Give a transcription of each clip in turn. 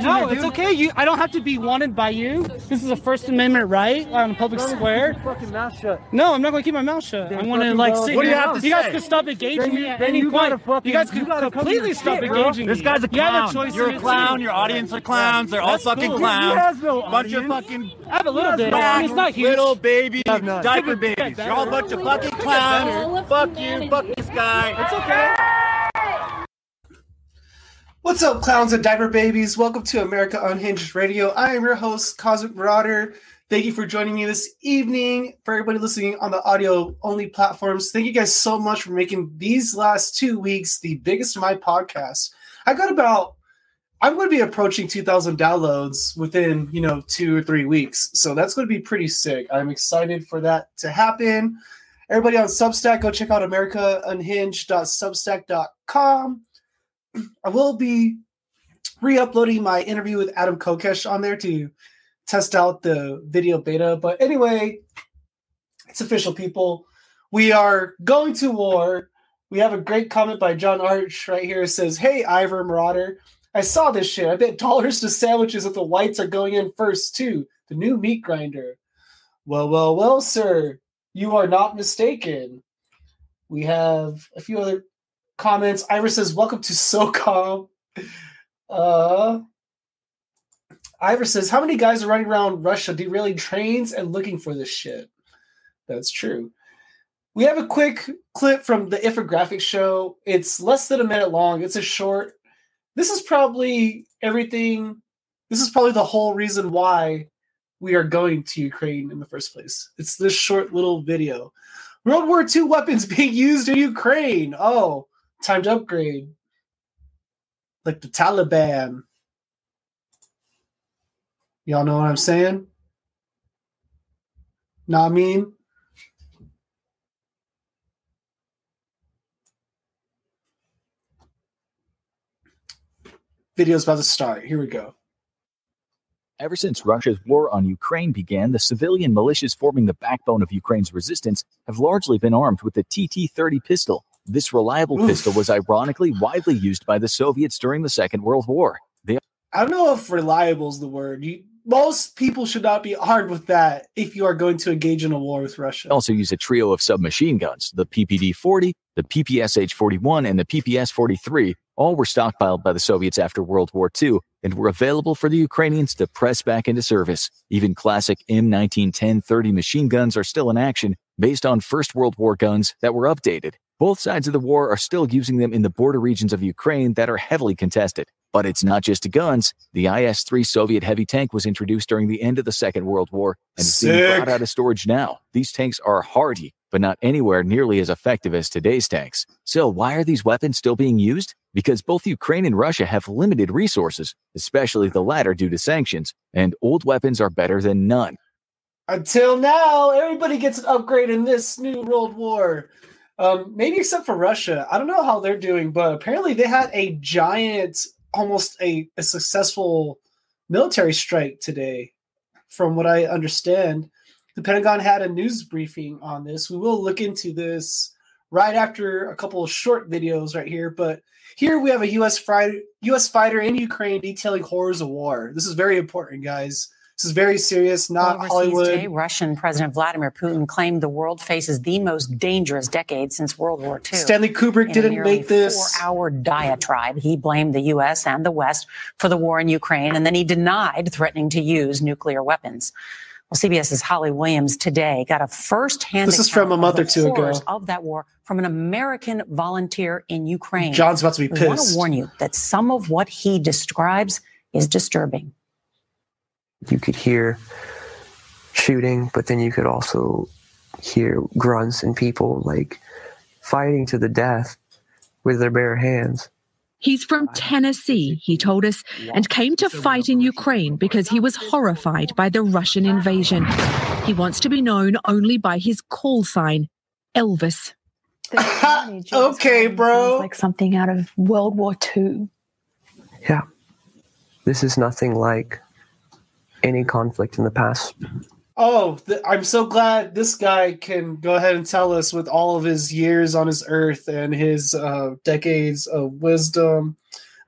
interrupted you. No, it's okay. I don't have to be wanted by you. This is a First Amendment right on a public square. Keep your fucking mouth shut. No, I'm not going to keep my mouth shut. I want to, like, sit here. What do you have to say? You guys can stop engaging me at any point. You guys can completely stop engaging me. This guy's a clown. You're a clown. Your audience are clowns. They're all fucking clowns. Bunch of fucking... I have a little bit. It's not huge. Little baby diaper babies. You're all a bunch of fucking clowns. Fuck you. Fuck this guy. It's okay. What's up, clowns and diaper babies? Welcome to America Unhinged Radio. I am your host, Cosmic Marauder. Thank you for joining me this evening. For everybody listening on the audio-only platforms, thank you guys so much for making these last 2 weeks the biggest of my podcasts. I'm going to be approaching 2,000 downloads within, 2 or 3 weeks. So that's going to be pretty sick. I'm excited for that to happen. Everybody on Substack, go check out americaunhinged.substack.com. I will be re-uploading my interview with Adam Kokesh on there to test out the video beta. But anyway, it's official, people. We are going to war. We have a great comment by John Arch right here. It says, hey, Ivor Marauder, I saw this shit. I bet dollars to sandwiches that the whites are going in first, too. The new meat grinder. Well, sir, you are not mistaken. We have a few other comments. Ivor says, welcome to SoCom. Ivor says, how many guys are running around Russia derailing trains and looking for this shit? That's true. We have a quick clip from the Infographics Show. It's less than a minute long. It's a short. This is probably everything. This is probably the whole reason why we are going to Ukraine in the first place. It's this short little video. World War II weapons being used in Ukraine. Oh. Time to upgrade. Like the Taliban. Y'all know what I'm saying? Know what I mean? Video's about to start. Here we go. Ever since Russia's war on Ukraine began, the civilian militias forming the backbone of Ukraine's resistance have largely been armed with the TT-30 pistol. This reliable pistol was ironically widely used by the Soviets during the Second World War. I don't know if reliable is the word. Most people should not be armed with that if you are going to engage in a war with Russia. Also use a trio of submachine guns, the PPD-40, the PPSH-41, and the PPS-43. All were stockpiled by the Soviets after World War II and were available for the Ukrainians to press back into service. Even classic M1910 30 machine guns are still in action, based on First World War guns that were updated. Both sides of the war are still using them in the border regions of Ukraine that are heavily contested. But it's not just guns. The IS-3 Soviet heavy tank was introduced during the end of the Second World War and is being brought out of storage now. These tanks are hardy, but not anywhere nearly as effective as today's tanks. So why are these weapons still being used? Because both Ukraine and Russia have limited resources, especially the latter due to sanctions, and old weapons are better than none. Until now, everybody gets an upgrade in this new world war. Maybe except for Russia. I don't know how they're doing, but apparently they had a giant, almost a successful military strike today, from what I understand. The Pentagon had a news briefing on this. We will look into this right after a couple of short videos right here. But here we have a U.S. fighter in Ukraine detailing horrors of war. This is very important, guys. This is very serious, not overseas Hollywood. Today, Russian President Vladimir Putin claimed the world faces the most dangerous decade since World War II. Stanley Kubrick didn't make this. In a four-hour diatribe, he blamed the U.S. and the West for the war in Ukraine, and then he denied threatening to use nuclear weapons. Well, CBS's Holly Williams today got a first-hand account of that war from an American volunteer in Ukraine. John's about to be pissed. We want to warn you that some of what he describes is disturbing. You could hear shooting, but then you could also hear grunts and people like fighting to the death with their bare hands. He's from Tennessee, he told us, and came to fight in Ukraine because he was horrified by the Russian invasion. He wants to be known only by his call sign, Elvis. Okay, bro. Like something out of World War II. Yeah. This is nothing like any conflict in the past. I'm so glad this guy can go ahead and tell us, with all of his years on his earth and his decades of wisdom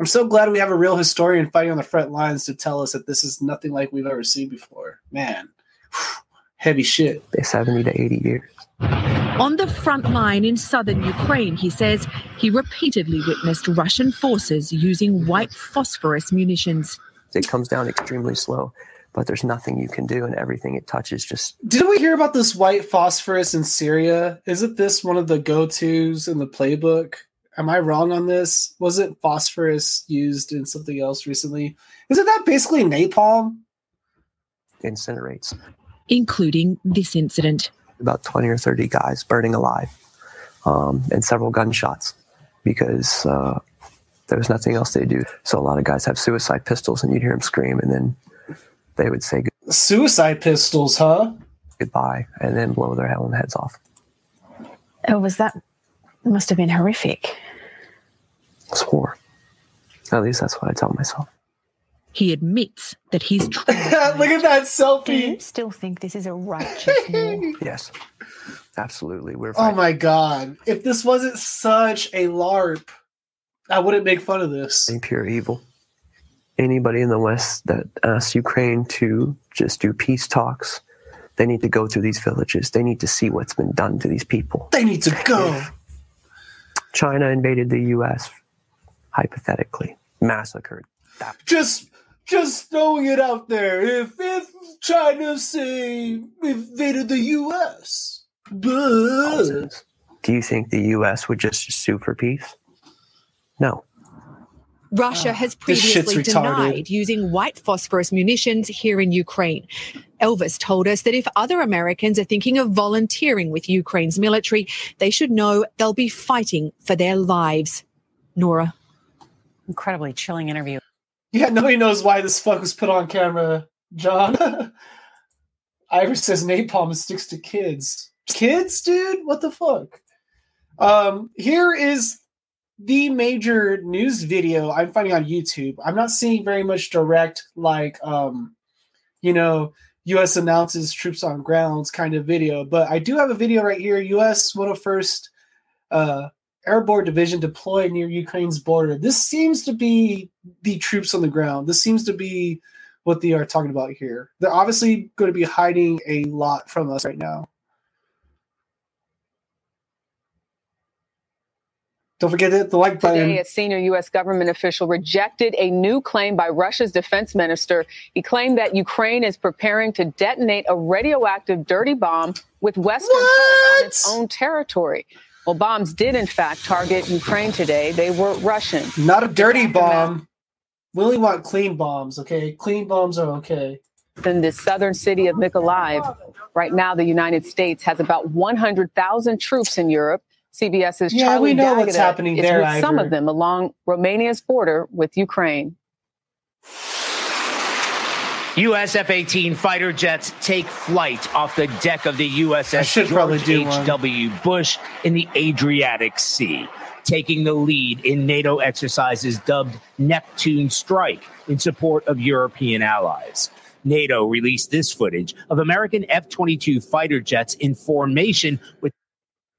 I'm so glad we have a real historian fighting on the front lines to tell us that this is nothing like we've ever seen before. Man, heavy shit. They're 70 to 80 years. On the front line in southern Ukraine, he says he repeatedly witnessed Russian forces using white phosphorus munitions. It comes down extremely slow, but there's nothing you can do, and everything it touches just... Didn't we hear about this white phosphorus in Syria? Isn't this one of the go-tos in the playbook? Am I wrong on this? Wasn't phosphorus used in something else recently? Isn't that basically napalm? Incinerates. Including this incident. About 20 or 30 guys burning alive, and several gunshots, because... there was nothing else they do. So a lot of guys have suicide pistols, and you'd hear them scream, and then they would say suicide pistols, huh? Goodbye, and then blow their own heads off. Oh, was that? Must have been horrific. It's war. At least that's what I tell myself. He admits that he's... Look at that selfie. Do you still think this is a righteous war? Yes, absolutely. We're fighting. Oh my God. If this wasn't such a LARP, I wouldn't make fun of this. Pure evil. Anybody in the West that asks Ukraine to just do peace talks, they need to go through these villages. They need to see what's been done to these people. They need to go. If China invaded the U.S., hypothetically, massacred. Just throwing it out there. If China, say, invaded the U.S., but... Do you think the U.S. would just sue for peace? No. Russia has previously denied using white phosphorus munitions here in Ukraine. Elvis told us that if other Americans are thinking of volunteering with Ukraine's military, they should know they'll be fighting for their lives. Nora. Incredibly chilling interview. Yeah, nobody knows why this fuck was put on camera, John. Ivor says napalm sticks to kids. Kids, dude? What the fuck? Here is... the major news video I'm finding on YouTube. I'm not seeing very much direct, like, U.S. announces troops on grounds kind of video. But I do have a video right here. U.S. 101st Airborne Division deployed near Ukraine's border. This seems to be the troops on the ground. This seems to be what they are talking about here. They're obviously going to be hiding a lot from us right now. Don't forget to hit the like button. Today, a senior U.S. government official rejected a new claim by Russia's defense minister. He claimed that Ukraine is preparing to detonate a radioactive dirty bomb with Western troops on its own territory. Well, bombs did, in fact, target Ukraine today. They were Russian. Not a dirty bomb. We only want clean bombs, okay? Clean bombs are okay. In the southern city of Mykolaiv, right now the United States has about 100,000 troops in Europe. CBS's Charlie Daggett is there, with some of them along Romania's border with Ukraine. U.S. F-18 fighter jets take flight off the deck of the USS George H.W. Bush in the Adriatic Sea, taking the lead in NATO exercises dubbed Neptune Strike in support of European allies. NATO released this footage of American F-22 fighter jets in formation with...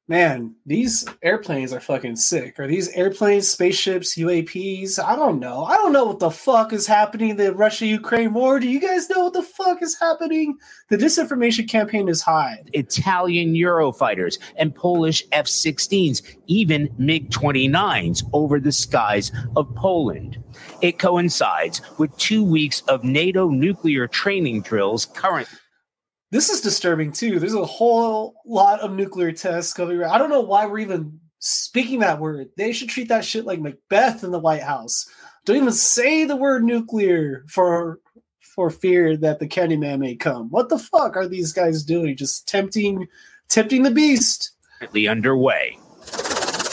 Man, these airplanes are fucking sick. Are these airplanes, spaceships, UAPs? I don't know. I don't know what the fuck is happening in the Russia-Ukraine war. Do you guys know what the fuck is happening? The disinformation campaign is high. Italian Eurofighters and Polish F-16s, even MiG-29s over the skies of Poland. It coincides with 2 weeks of NATO nuclear training drills currently. This is disturbing, too. There's a whole lot of nuclear tests going around. I don't know why we're even speaking that word. They should treat that shit like Macbeth in the White House. Don't even say the word nuclear for fear that the Candyman may come. What the fuck are these guys doing? Just tempting the beast. Underway.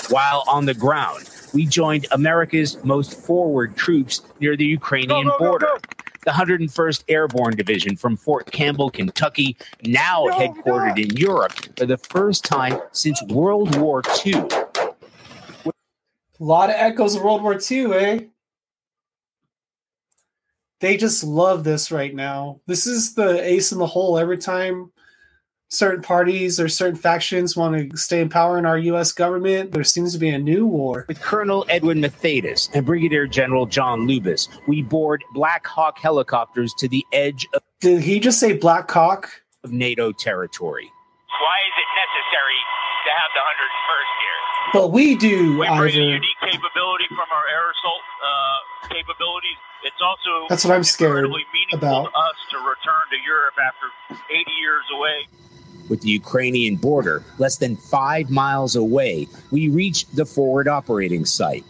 While on the ground, we joined America's most forward troops near the Ukrainian border. Go. The 101st Airborne Division from Fort Campbell, Kentucky, now headquartered in Europe for the first time since World War II. A lot of echoes of World War II, eh? They just love this right now. This is the ace in the hole every time certain parties or certain factions want to stay in power in our U.S. government. There seems to be a new war. With Colonel Edwin Matheaidis and Brigadier General John Lubas, we board Black Hawk helicopters to the edge of... Did he just say Black Hawk? ...of NATO territory. Why is it necessary to have the 101st here? But we do. We bring a unique capability from our air assault capabilities. It's also that's what I'm scared about us to return to Europe after 80 years away. With the Ukrainian border less than 5 miles away, we reached the forward operating site,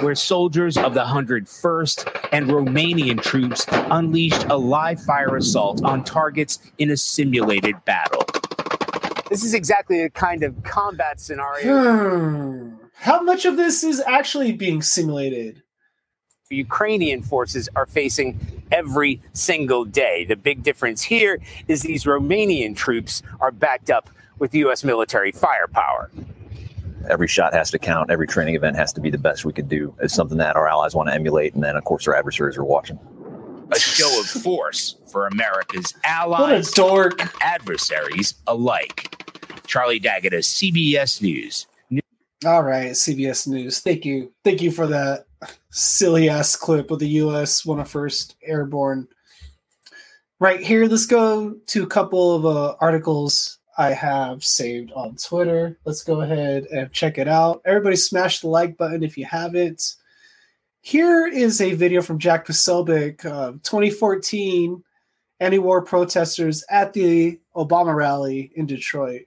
where soldiers of the 101st and Romanian troops unleashed a live fire assault on targets in a simulated battle. This is exactly a kind of combat scenario. How much of this is actually being simulated? The Ukrainian forces are facing every single day. The big difference here is these Romanian troops are backed up with U.S. military firepower. Every shot has to count. Every training event has to be the best we could do. It's something that our allies want to emulate, and then, of course, our adversaries are watching. A show of force for America's allies and adversaries alike. Charlie Daggett of CBS News. All right, CBS News. Thank you. Thank you for that silly-ass clip of the U.S. 101st Airborne. Right here, let's go to a couple of articles I have saved on Twitter. Let's go ahead and check it out. Everybody smash the like button if you haven't. Here is a video from Jack Posobiec of 2014 anti-war protesters at the Obama rally in Detroit.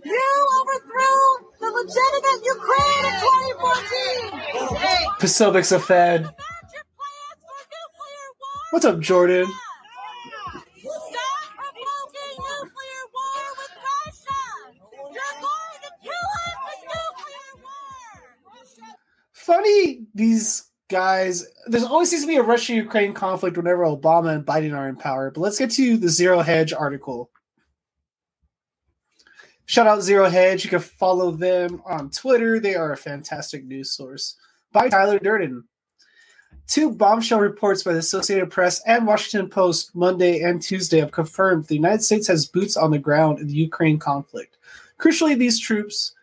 2014! You overthrew the legitimate Ukraine in 2014! Hey. Posobiec's a fed. What's up, Jordan? Funny, these guys, there's always seems to be a Russia-Ukraine conflict whenever Obama and Biden are in power. But let's get to the Zero Hedge article. Shout out Zero Hedge. You can follow them on Twitter. They are a fantastic news source. By Tyler Durden. Two bombshell reports by the Associated Press and Washington Post Monday and Tuesday have confirmed the United States has boots on the ground in the Ukraine conflict. Crucially, these troops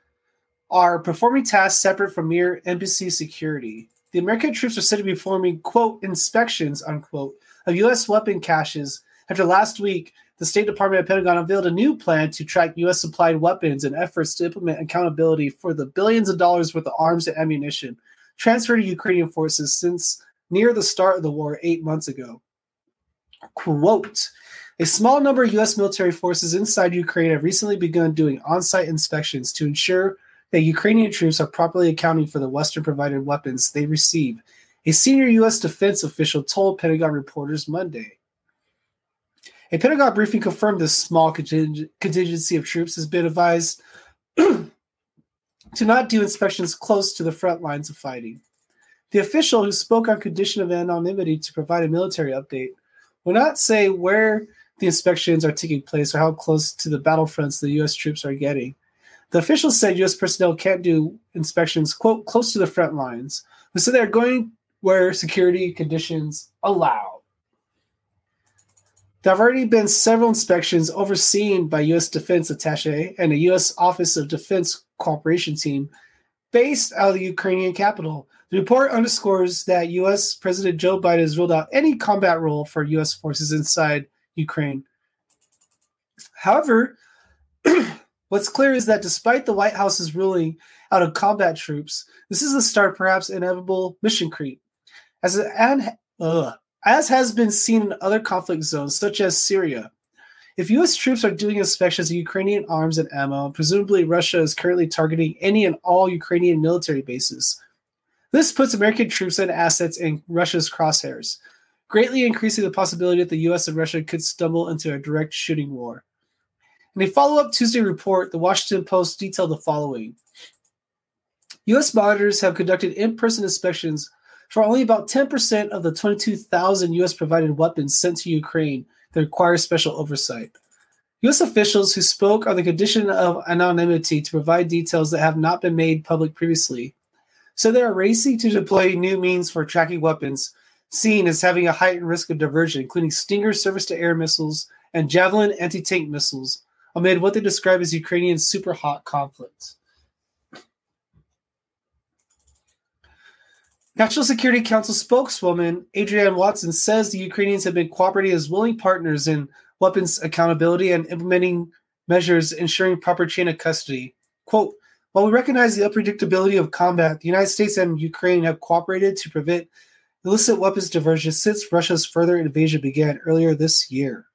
are performing tasks separate from mere embassy security. The American troops are said to be performing, quote, inspections, unquote, of U.S. weapon caches. After last week, the State Department and Pentagon unveiled a new plan to track U.S. supplied weapons and efforts to implement accountability for the billions of dollars worth of arms and ammunition transferred to Ukrainian forces since near the start of the war 8 months ago. Quote, a small number of U.S. military forces inside Ukraine have recently begun doing on-site inspections to ensure that Ukrainian troops are properly accounting for the Western-provided weapons they receive, a senior U.S. defense official told Pentagon reporters Monday. A Pentagon briefing confirmed this small contingency of troops has been advised to not do inspections close to the front lines of fighting. The official, who spoke on condition of anonymity to provide a military update, will not say where the inspections are taking place or how close to the battlefronts the U.S. troops are getting. The official said U.S. personnel can't do inspections, quote, close to the front lines, but so they're going where security conditions allow. There have already been several inspections overseen by U.S. Defense Attaché and a U.S. Office of Defense Cooperation team based out of the Ukrainian capital. The report underscores that U.S. President Joe Biden has ruled out any combat role for U.S. forces inside Ukraine. However, what's clear is that despite the White House's ruling out of combat troops, this is the start of perhaps inevitable mission creep, as has been seen in other conflict zones such as Syria. If U.S. troops are doing inspections of Ukrainian arms and ammo, presumably Russia is currently targeting any and all Ukrainian military bases. This puts American troops and assets in Russia's crosshairs, greatly increasing the possibility that the U.S. and Russia could stumble into a direct shooting war. In a follow-up Tuesday report, the Washington Post detailed the following. U.S. monitors have conducted in-person inspections for only about 10% of the 22,000 U.S.-provided weapons sent to Ukraine that require special oversight. U.S. officials who spoke on the condition of anonymity to provide details that have not been made public previously, so they are racing to deploy new means for tracking weapons seen as having a heightened risk of diversion, including Stinger surface-to-air missiles and Javelin anti-tank missiles amid what they describe as Ukrainian super hot conflict. National Security Council spokeswoman Adrienne Watson says the Ukrainians have been cooperating as willing partners in weapons accountability and implementing measures ensuring proper chain of custody. Quote, while we recognize the unpredictability of combat, the United States and Ukraine have cooperated to prevent illicit weapons diversion since Russia's further invasion began earlier this year.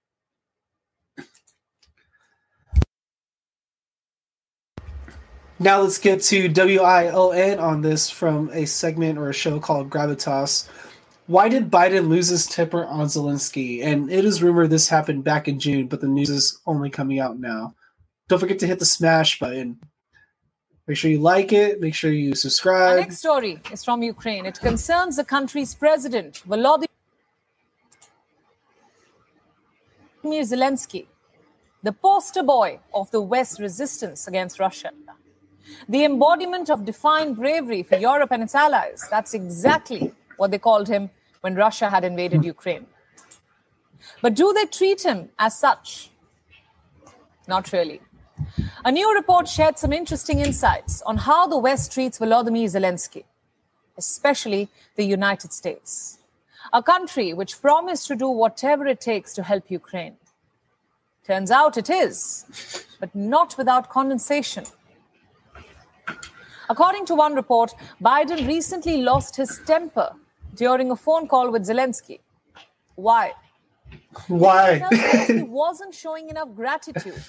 Now let's get to WILN on this from a segment or a show called Gravitas. Why did Biden lose his temper on Zelensky? And it is rumored this happened back in June, but the news is only coming out now. Don't forget to hit the smash button. Make sure you like it. Make sure you subscribe. The next story is from Ukraine. It concerns the country's president, Volodymyr Zelensky, the poster boy of the West's resistance against Russia. The embodiment of defiant bravery for Europe and its allies. That's exactly what they called him when Russia had invaded Ukraine. But do they treat him as such? Not really. A new report shared some interesting insights on how the West treats Volodymyr Zelensky, especially the United States, a country which promised to do whatever it takes to help Ukraine. Turns out it is, but not without condensation. According to one report, Biden recently lost his temper during a phone call with Zelensky. Why? Why? He wasn't showing enough gratitude.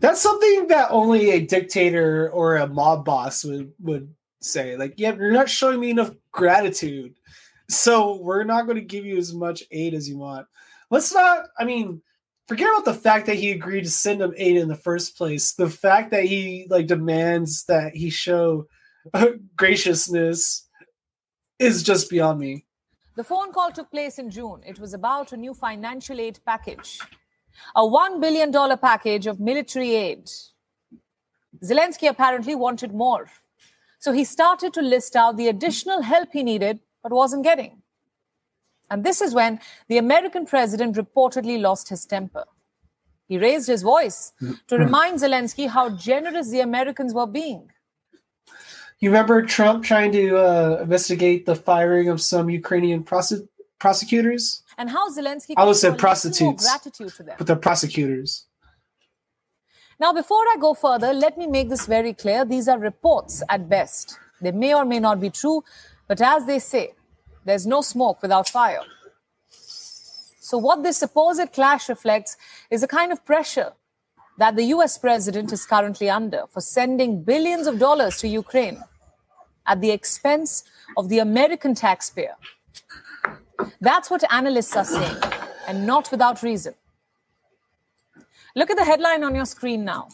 That's something that only a dictator or a mob boss would say. Like, yeah, you're not showing me enough gratitude, so we're not going to give you as much aid as you want. Let's not, I mean... Forget about the fact that he agreed to send him aid in the first place. The fact that he demands that he show graciousness is just beyond me. The phone call took place in June. It was about a new financial aid package, a $1 billion package of military aid. Zelensky apparently wanted more. So he started to list out the additional help he needed but wasn't getting. And this is when the American president reportedly lost his temper. He raised his voice to remind Zelensky how generous the Americans were being. You remember Trump trying to investigate the firing of some Ukrainian prosecutors? And how Zelensky... I would say prostitutes, gratitude to them. But they're prosecutors. Now, before I go further, let me make this very clear. These are reports at best. They may or may not be true, but as they say, there's no smoke without fire. So what this supposed clash reflects is the kind of pressure that the US president is currently under for sending billions of dollars to Ukraine at the expense of the American taxpayer. That's what analysts are saying, and not without reason. Look at the headline on your screen now.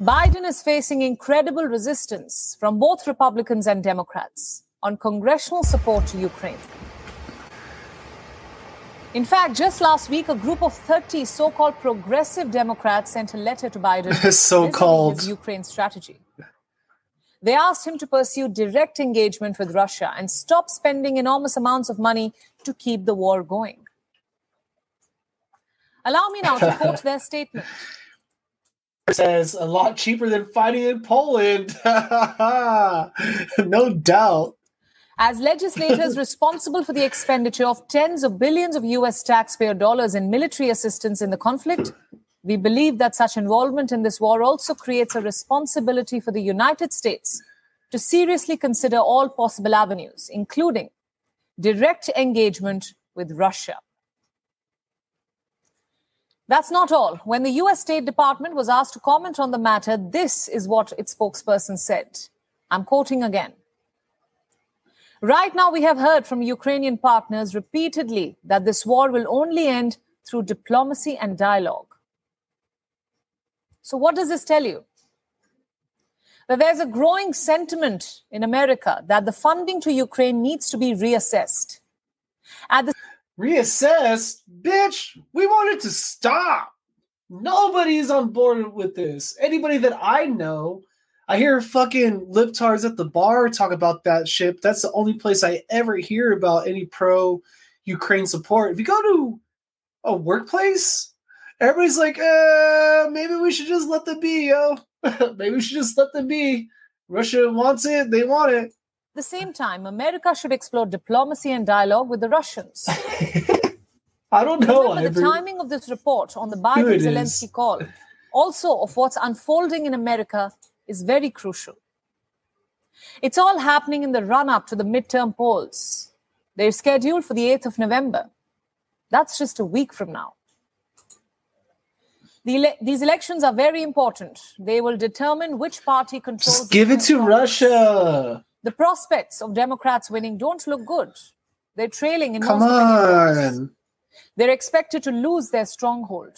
Biden is facing incredible resistance from both Republicans and Democrats on congressional support to Ukraine. In fact, just last week, a group of 30 so-called progressive Democrats sent a letter to Biden so-called Ukraine strategy. They asked him to pursue direct engagement with Russia and stop spending enormous amounts of money to keep the war going. Allow me now to quote their statement. It says, a lot cheaper than fighting in Poland. No doubt. As legislators responsible for the expenditure of tens of billions of U.S. taxpayer dollars in military assistance in the conflict, we believe that such involvement in this war also creates a responsibility for the United States to seriously consider all possible avenues, including direct engagement with Russia. That's not all. When the U.S. State Department was asked to comment on the matter, this is what its spokesperson said. I'm quoting again. Right now, we have heard from Ukrainian partners repeatedly that this war will only end through diplomacy and dialogue. So what does this tell you? That there's a growing sentiment in America that the funding to Ukraine needs to be reassessed. Reassessed? Bitch, we want it to stop. Nobody's on board with this. Anybody that I know... I hear fucking libtards at the bar talk about that shit. That's the only place I ever hear about any pro-Ukraine support. If you go to a workplace? Everybody's like, maybe we should just let them be, yo. Maybe we should just let them be. Russia wants it. They want it. At the same time, America should explore diplomacy and dialogue with the Russians. I don't know. Remember the timing of this report on the Biden-Zelensky call, also of what's unfolding in America, is very crucial. It's all happening in the run-up to the midterm polls. They're scheduled for the 8th of November. That's just a week from now. These elections are very important. They will determine which party controls... Just give it to Russia! The prospects of Democrats winning don't look good. They're trailing in most elections. Come on! They're expected to lose their stronghold.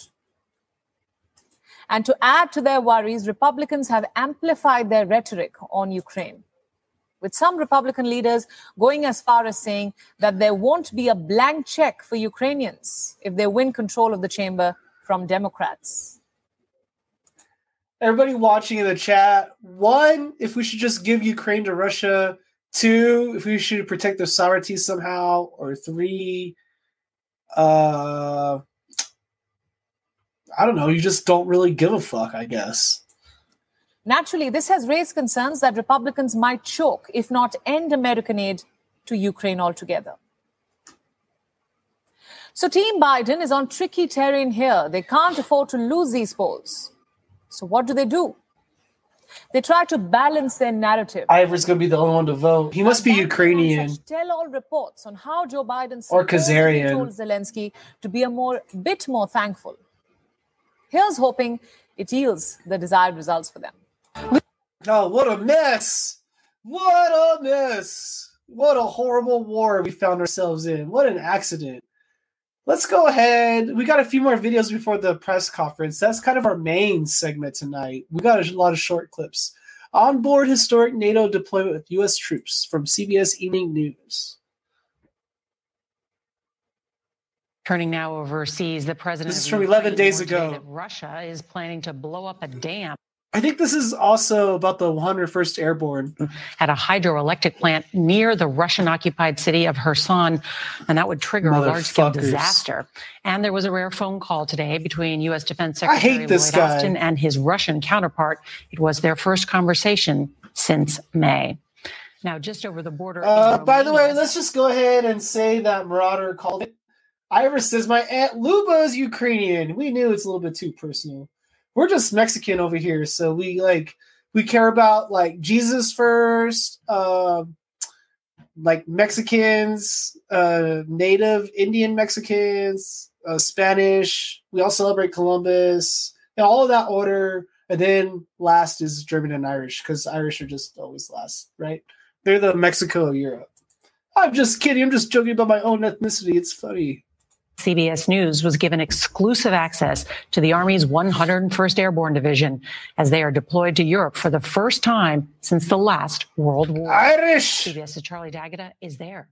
And to add to their worries, Republicans have amplified their rhetoric on Ukraine, with some Republican leaders going as far as saying that there won't be a blank check for Ukrainians if they win control of the chamber from Democrats. Everybody watching in the chat, 1, if we should just give Ukraine to Russia, 2, if we should protect their sovereignty somehow, or 3, I don't know, you just don't really give a fuck, I guess. Naturally, this has raised concerns that Republicans might choke, if not end American aid to Ukraine altogether. So Team Biden is on tricky terrain here. They can't afford to lose these polls. So what do? They try to balance their narrative. Ivor's going to be the only one to vote. He must be Ukrainian. Tell-all reports on how Joe Biden or Kazarian told Zelensky to be a bit more thankful. Here's hoping it yields the desired results for them. Oh, what a mess! What a mess! What a horrible war we found ourselves in. What an accident. Let's go ahead. We got a few more videos before the press conference. That's kind of our main segment tonight. We got a lot of short clips. Onboard historic NATO deployment with U.S. troops from CBS Evening News. Turning now overseas, the president. This is from 11 days ago. That Russia is planning to blow up a dam. I think this is also about the 101st Airborne. At a hydroelectric plant near the Russian-occupied city of Kherson, and that would trigger a large-scale disaster. And there was a rare phone call today between U.S. Defense Secretary Lloyd Austin and his Russian counterpart. It was their first conversation since May. Now, just over the border. By the way, let's just go ahead and say that Marauder called it. Ivor says, my Aunt Luba's Ukrainian. We knew it's a little bit too personal. We're just Mexican over here, so we care about Jesus first, Mexicans, native Indian Mexicans, Spanish. We all celebrate Columbus and all of that order. And then last is German and Irish, because Irish are just always last, right? They're the Mexico of Europe. I'm just kidding. I'm just joking about my own ethnicity. It's funny. CBS News was given exclusive access to the Army's 101st Airborne Division as they are deployed to Europe for the first time since the last World War. Irish! CBS's Charlie Daggett is there.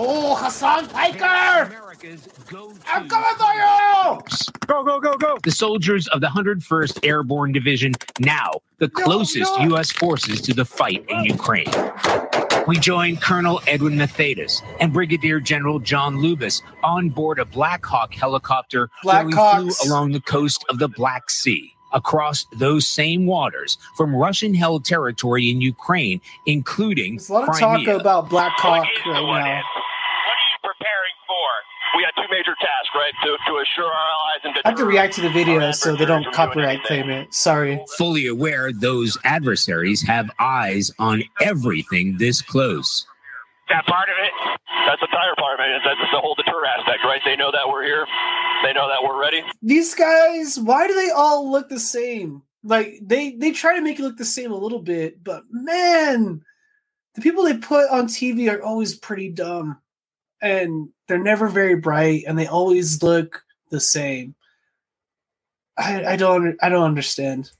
Oh, Hassan Piker! I'm coming for you! Go, go, go, go! The soldiers of the 101st Airborne Division, now the closest U.S. forces to the fight in Ukraine. We join Colonel Edwin Matheaidis and Brigadier General John Lubas on board a Black Hawk helicopter flew along the coast of the Black Sea, across those same waters from Russian-held territory in Ukraine, including Crimea. There's a lot of talk about Black Hawk right now. What are you preparing for? We got two major tasks, right? To assure our allies and I have to react to the video so they don't copyright claim it. Sorry. Fully aware those adversaries have eyes on everything this close. That part of it, that's the entire part of it. That's the whole deter aspect, right? They know that we're here. They know that we're ready. These guys, why do they all look the same? They try to make it look the same a little bit, but man, the people they put on TV are always pretty dumb. And they're never very bright, and they always look the same. I don't understand.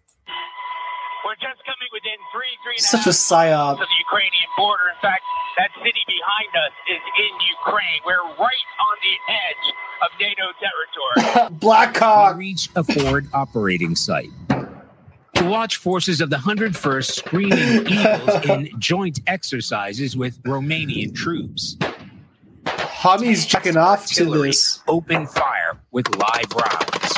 We're just coming within three and a half miles of the Ukrainian border. In fact, that city behind us is in Ukraine. We're right on the edge of NATO territory. Black Hawk. We reach a forward operating site. To watch forces of the 101st screaming eagles in joint exercises with Romanian troops. Tommy's checking off to this. Open fire with live rounds.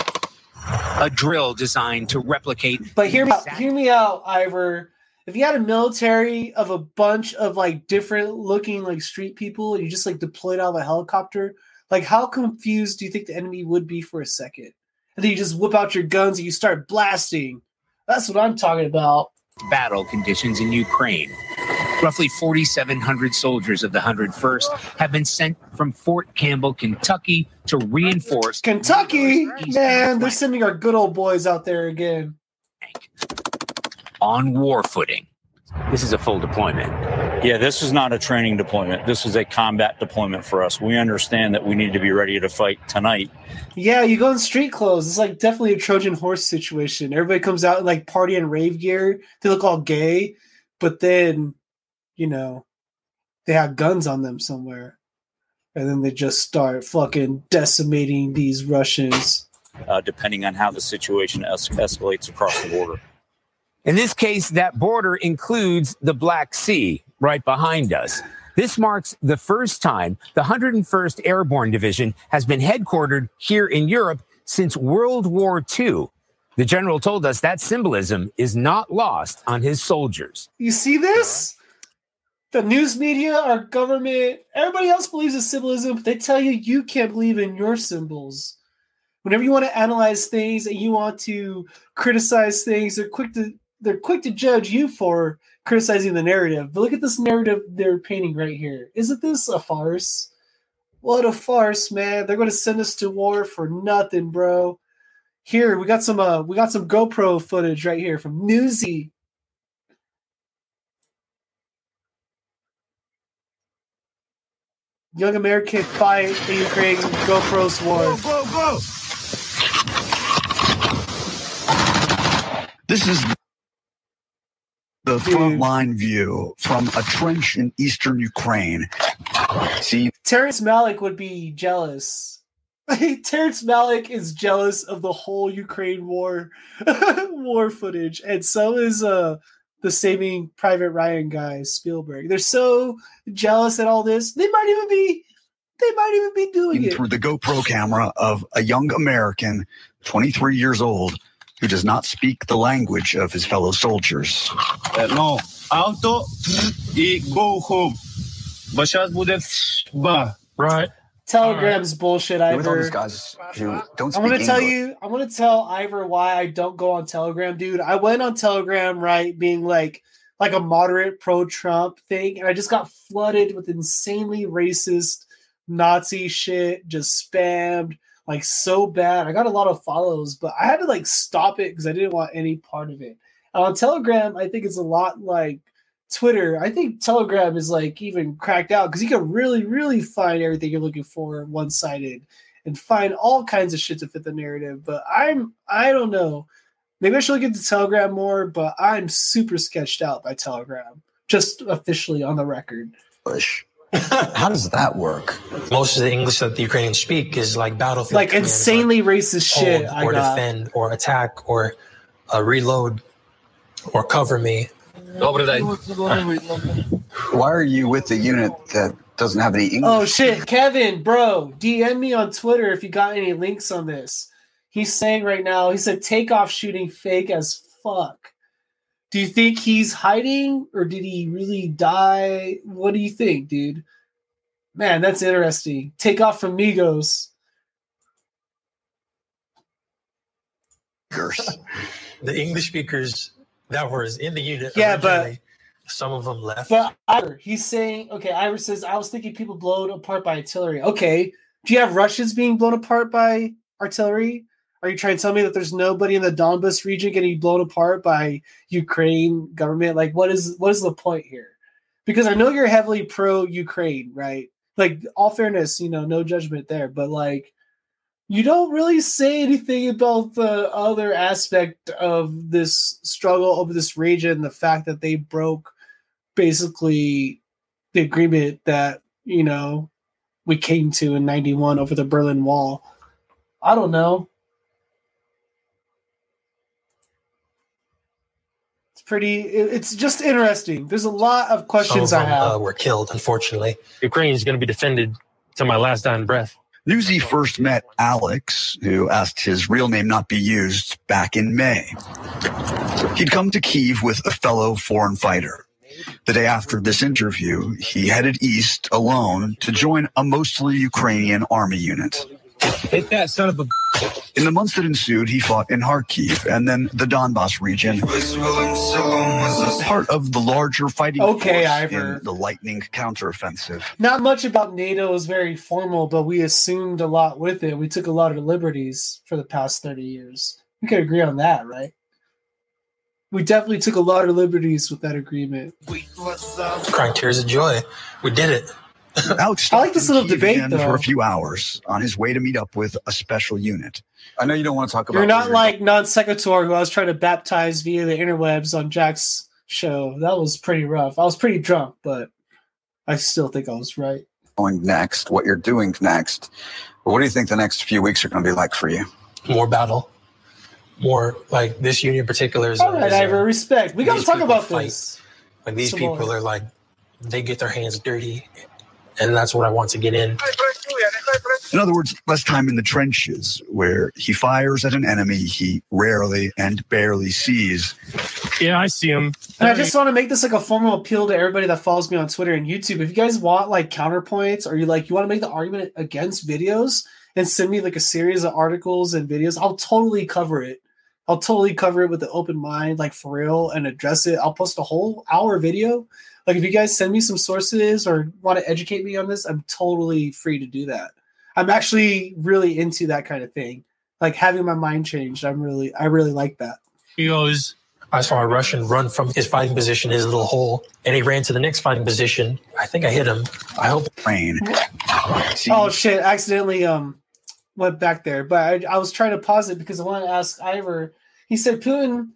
A drill designed to replicate. But hear me out, Ivor. If you had a military of a bunch of like different looking like street people, and you just like deployed out of a helicopter, like how confused do you think the enemy would be for a second? And then you just whip out your guns and you start blasting. That's what I'm talking about. Battle conditions in Ukraine. Roughly 4,700 soldiers of the 101st have been sent from Fort Campbell, Kentucky, to reinforce... Kentucky? Man, they're sending our good old boys out there again. On war footing. This is a full deployment. Yeah, this is not a training deployment. This is a combat deployment for us. We understand that we need to be ready to fight tonight. Yeah, you go in street clothes. It's like definitely a Trojan horse situation. Everybody comes out in like party and rave gear. They look all gay, but then, you know, they have guns on them somewhere. And then they just start fucking decimating these Russians. Depending on how the situation escalates across the border. In this case, that border includes the Black Sea right behind us. This marks the first time the 101st Airborne Division has been headquartered here in Europe since World War II. The general told us that symbolism is not lost on his soldiers. You see this? The news media, our government, everybody else believes in symbolism, but they tell you you can't believe in your symbols. Whenever you want to analyze things and you want to criticize things, they're quick to judge you for criticizing the narrative. But look at this narrative they're painting right here. Isn't this a farce? What a farce, man. They're going to send us to war for nothing, bro. Here, we got some GoPro footage right here from Newsy. Young American fight the Ukraine GoPro's war. Go, go, go. This is the frontline view from a trench in eastern Ukraine. See, Terrence Malick would be jealous. Terrence Malick is jealous of the whole Ukraine war war footage, and so is the Saving Private Ryan guy, Spielberg. They're so jealous at all this. They might even be doing it through the GoPro camera of a young American, 23 years old, who does not speak the language of his fellow soldiers. No, auto and go home. But сейчас будет ба. Right. Telegram's bullshit, Ivor. I'm gonna tell Ivor why I don't go on Telegram, dude. I went on Telegram, right, being like a moderate pro-Trump thing, and I just got flooded with insanely racist Nazi shit, just spammed. Like so bad. I got a lot of follows, but I had to like stop it because I didn't want any part of it. And on Telegram, I think it's a lot like Twitter. I think Telegram is like even cracked out because you can really, really find everything you're looking for one-sided and find all kinds of shit to fit the narrative. But I don't know. Maybe I should look into Telegram more, but I'm super sketched out by Telegram. Just officially on the record. Bush. How does that work? Most of the English that the Ukrainians speak is like battlefield, like insanely racist shit. Or defend, or attack, or reload, or cover me. Why are you with the unit that doesn't have any English? Oh shit, Kevin, bro, DM me on Twitter if you got any links on this. He's saying right now, he said takeoff shooting fake as fuck. Do you think he's hiding, or did he really die? What do you think, dude? Man, that's interesting. Take off from Migos. The English speakers that were in the unit. Yeah, but some of them left. But he's saying, okay, Ivor says, I was thinking people blown apart by artillery. Okay, do you have Russians being blown apart by artillery? Are you trying to tell me that there's nobody in the Donbas region getting blown apart by Ukraine government? Like, what is the point here? Because I know you're heavily pro-Ukraine, right? Like, all fairness, you know, no judgment there. But, like, you don't really say anything about the other aspect of this struggle over this region, the fact that they broke, basically, the agreement that, you know, we came to in 91 over the Berlin Wall. I don't know. It's just interesting. There's a lot of questions. Some of them, I have were killed, unfortunately. Ukraine is going to be defended to my last dying breath. Newsy first met Alex, who asked his real name not be used, back in May. He'd come to Kyiv with a fellow foreign fighter. The day after this interview, he headed east alone to join a mostly Ukrainian army unit. Hit that son of a... In the months that ensued, he fought in Kharkiv and then the Donbas region, part of the larger fighting force in the Lightning counteroffensive. Not much about NATO is very formal, but we assumed a lot with it. We took a lot of liberties for the past 30 years. We could agree on that, right? We definitely took a lot of liberties with that agreement. Crying tears of joy. We did it. I like this little debate, though. For a few hours on his way to meet up with a special unit. I know you don't want to talk about... You're not like Non Sequitur, who I was trying to baptize via the interwebs on Jack's show. That was pretty rough. I was pretty drunk, but I still think I was right. Going next, what you're doing next. But what do you think the next few weeks are going to be like for you? More battle. More, like, this union in particular is... All right, Ivor, respect. We got to talk about this. Like, these people are like, they get their hands dirty. And that's what I want to get in. In other words, less time in the trenches, where he fires at an enemy he rarely and barely sees. Yeah, I see him. And I just want to make this like a formal appeal to everybody that follows me on Twitter and YouTube. If you guys want like counterpoints, or you want to make the argument against videos and send me like a series of articles and videos, I'll totally cover it. I'll totally cover it with an open mind, like for real, and address it. I'll post a whole hour video. Like, if you guys send me some sources or want to educate me on this, I'm totally free to do that. I'm actually really into that kind of thing. Like, having my mind changed, I really like that. He goes, I saw a Russian run from his fighting position, his little hole, and he ran to the next fighting position. I think I hit him. I hope. Oh, shit. I accidentally went back there. But I was trying to pause it because I wanted to ask Ivor. He said Putin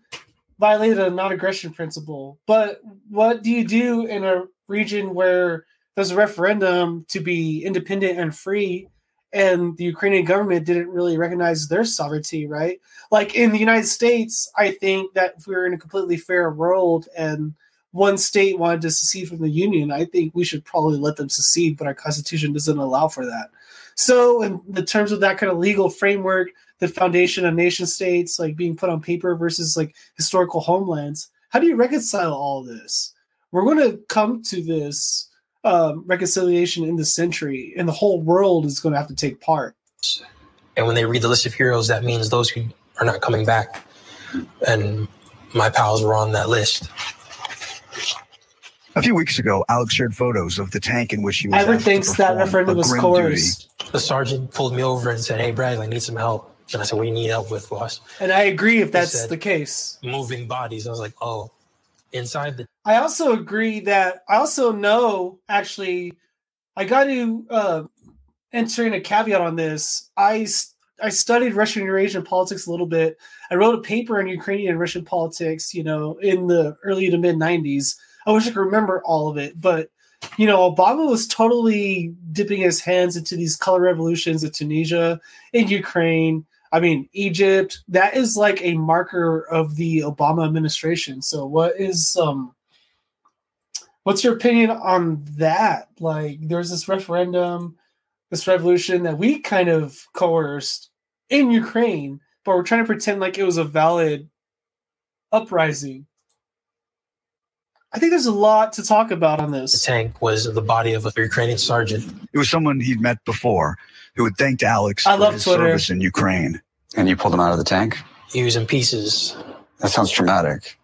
violated a non-aggression principle. But what do you do in a region where there's a referendum to be independent and free, and the Ukrainian government didn't really recognize their sovereignty, right? Like, in the United States, I think that if we were in a completely fair world and one state wanted to secede from the Union, I think we should probably let them secede, but our Constitution doesn't allow for that. So in the terms of that kind of legal framework, the foundation of nation states, like being put on paper versus like historical homelands, how do you reconcile all this? We're going to come to this reconciliation in this century, and the whole world is going to have to take part. And when they read the list of heroes, that means those who are not coming back. And my pals were on that list. A few weeks ago, Alex shared photos of the tank in which he was... Ivor thinks that referendum was coerced. The sergeant pulled me over and said, "Hey, Bradley, I need some help." And I said, "What do you need help with, boss?" And I agree if that's the case. Moving bodies. I was like, oh, inside the... I also agree that... I also know, actually, I got to enter in a caveat on this. I studied Russian Eurasian politics a little bit. I wrote a paper on Ukrainian and Russian politics, in the early to mid-90s. I wish I could remember all of it, but Obama was totally dipping his hands into these color revolutions in Tunisia, in Ukraine, Egypt. That is like a marker of the Obama administration. So what is what's your opinion on that? Like, there's this referendum, this revolution that we kind of coerced in Ukraine, but we're trying to pretend like it was a valid uprising. I think there's a lot to talk about on this. The tank was the body of a Ukrainian sergeant. It was someone he'd met before who had thanked Alex for his service in Ukraine. And you pulled him out of the tank? He was in pieces. That sounds traumatic.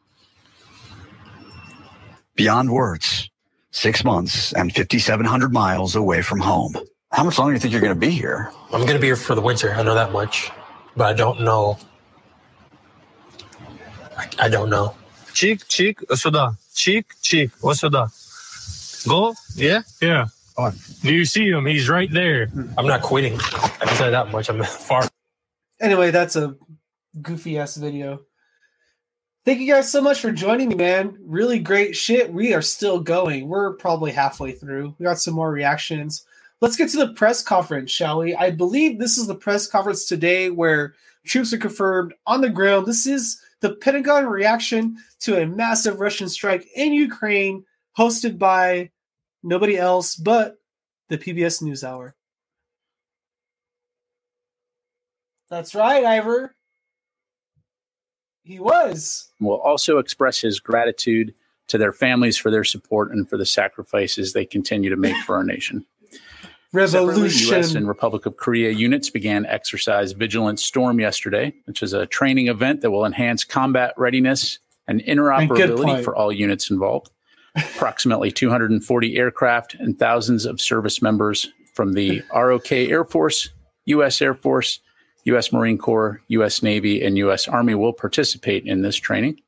Beyond words, 6 months and 5,700 miles away from home. How much longer do you think you're going to be here? I'm going to be here for the winter. I know that much. But I don't know. I don't know. Чик-чик, сюда. Чик-чик, what's сюда? Go? Yeah? Yeah. Oh. Do you see him? He's right there. I'm not quitting. I can tell you that much. I'm far. Anyway, that's a goofy-ass video. Thank you guys so much for joining me, man. Really great shit. We are still going. We're probably halfway through. We got some more reactions. Let's get to the press conference, shall we? I believe this is the press conference today where troops are confirmed on the ground. This is the Pentagon reaction to a massive Russian strike in Ukraine, hosted by nobody else but the PBS NewsHour. That's right, Ivor. He was. Will also express his gratitude to their families for their support and for the sacrifices they continue to make for our nation. Revolution. Separately, U.S. and Republic of Korea units began Exercise Vigilant Storm yesterday, which is a training event that will enhance combat readiness and interoperability for all units involved. Approximately 240 aircraft and thousands of service members from the ROK Air Force, U.S. Air Force, U.S. Marine Corps, U.S. Navy, and U.S. Army will participate in this training.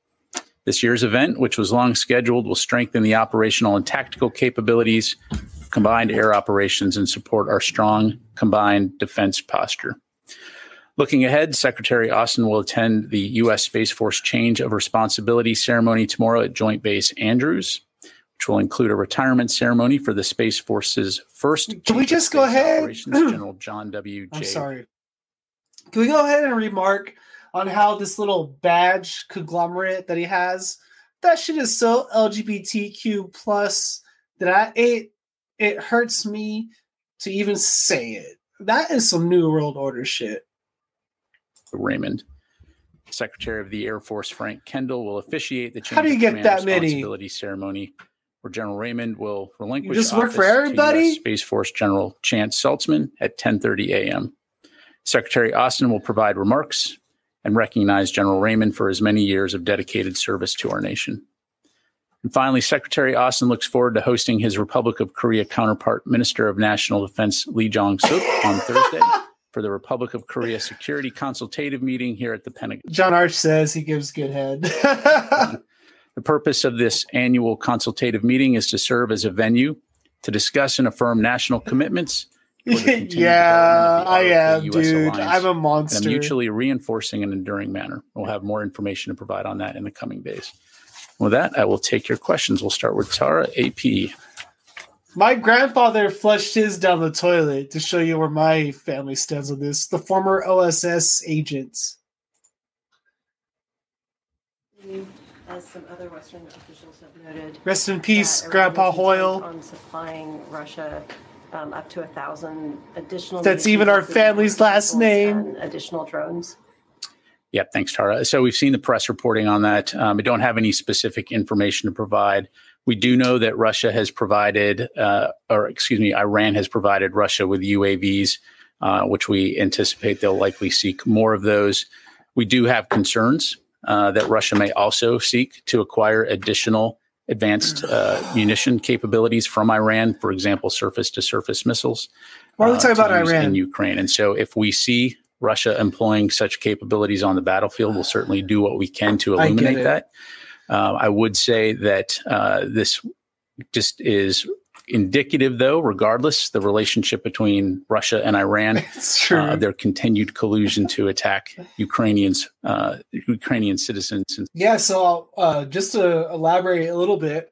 This year's event, which was long scheduled, will strengthen the operational and tactical capabilities of combined air operations and support our strong combined defense posture. Looking ahead, Secretary Austin will attend the U.S. Space Force Change of Responsibility ceremony tomorrow at Joint Base Andrews, which will include a retirement ceremony for the Space Force's first. Can we just go ahead? General John W. J. I'm sorry. Can we go ahead and remark on how this little badge conglomerate that he has, that shit is so LGBTQ plus that it hurts me to even say it. That is some New World Order shit. Raymond. Secretary of the Air Force Frank Kendall will officiate the Change of Command Responsibility ceremony, where General Raymond will relinquish office to U.S. Space Force General Chance Saltzman at 10:30 a.m. Secretary Austin will provide remarks and recognize General Raymond for his many years of dedicated service to our nation. And finally, Secretary Austin looks forward to hosting his Republic of Korea counterpart, Minister of National Defense Lee Jong-suk, on Thursday for the Republic of Korea Security Consultative Meeting here at the Pentagon. John Arch says he gives good head. The purpose of this annual consultative meeting is to serve as a venue to discuss and affirm national commitments. Yeah, I am, dude. I'm a monster. In a mutually reinforcing and enduring manner. We'll have more information to provide on that in the coming days. With that, I will take your questions. We'll start with Tara AP. My grandfather flushed his down the toilet, to show you where my family stands on this. The former OSS agent. As some other Western officials have noted, rest in peace, Grandpa Hoyle. On supplying Russia. Up to 1,000 additional. That's even our family's last name. Additional drones. Yep. Thanks, Tara. So we've seen the press reporting on that. I don't have any specific information to provide. We do know that Russia has provided, Iran has provided Russia with UAVs, which we anticipate they'll likely seek more of those. We do have concerns that Russia may also seek to acquire additional advanced munition capabilities from Iran, for example, surface-to-surface missiles. Why are we talking about Iran? In Ukraine. And so if we see Russia employing such capabilities on the battlefield, we'll certainly do what we can to eliminate that. I would say that this just is indicative, though, regardless, the relationship between Russia and Iran, their continued collusion to attack Ukrainian citizens. Yeah, so just to elaborate a little bit,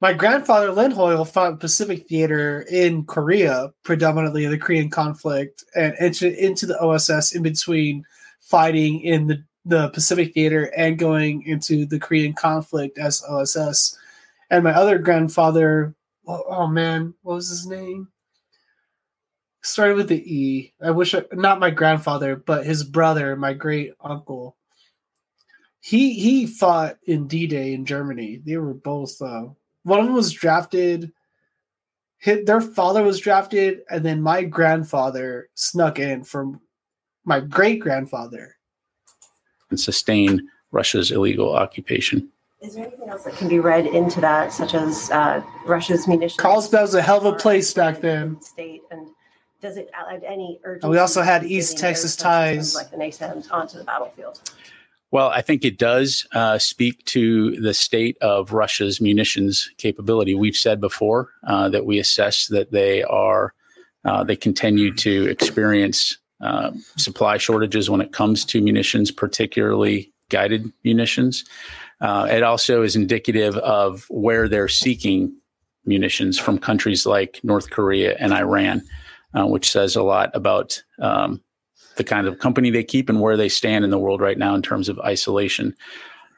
my grandfather, Lynn Hoyle, fought Pacific Theater in Korea, predominantly in the Korean conflict, and entered into the OSS in between fighting in the Pacific Theater and going into the Korean conflict as OSS. And my other grandfather... Oh man, what was his name? Started with the E. Not my grandfather, but his brother, my great uncle. He fought in D-Day in Germany. They were both. One of them was drafted. Their father was drafted, and then my grandfather snuck in from my great grandfather and sustained Russia's illegal occupation. Is there anything else that can be read into that, such as Russia's munitions? Carlsbad was a hell of a place back then. State, and does it add any urgency? And we also had East Texas ties, like the NASAMS, onto the battlefield. Well, I think it does speak to the state of Russia's munitions capability. We've said before that we assess that they continue to experience supply shortages when it comes to munitions, particularly guided munitions. It also is indicative of where they're seeking munitions from countries like North Korea and Iran, which says a lot about the kind of company they keep and where they stand in the world right now in terms of isolation.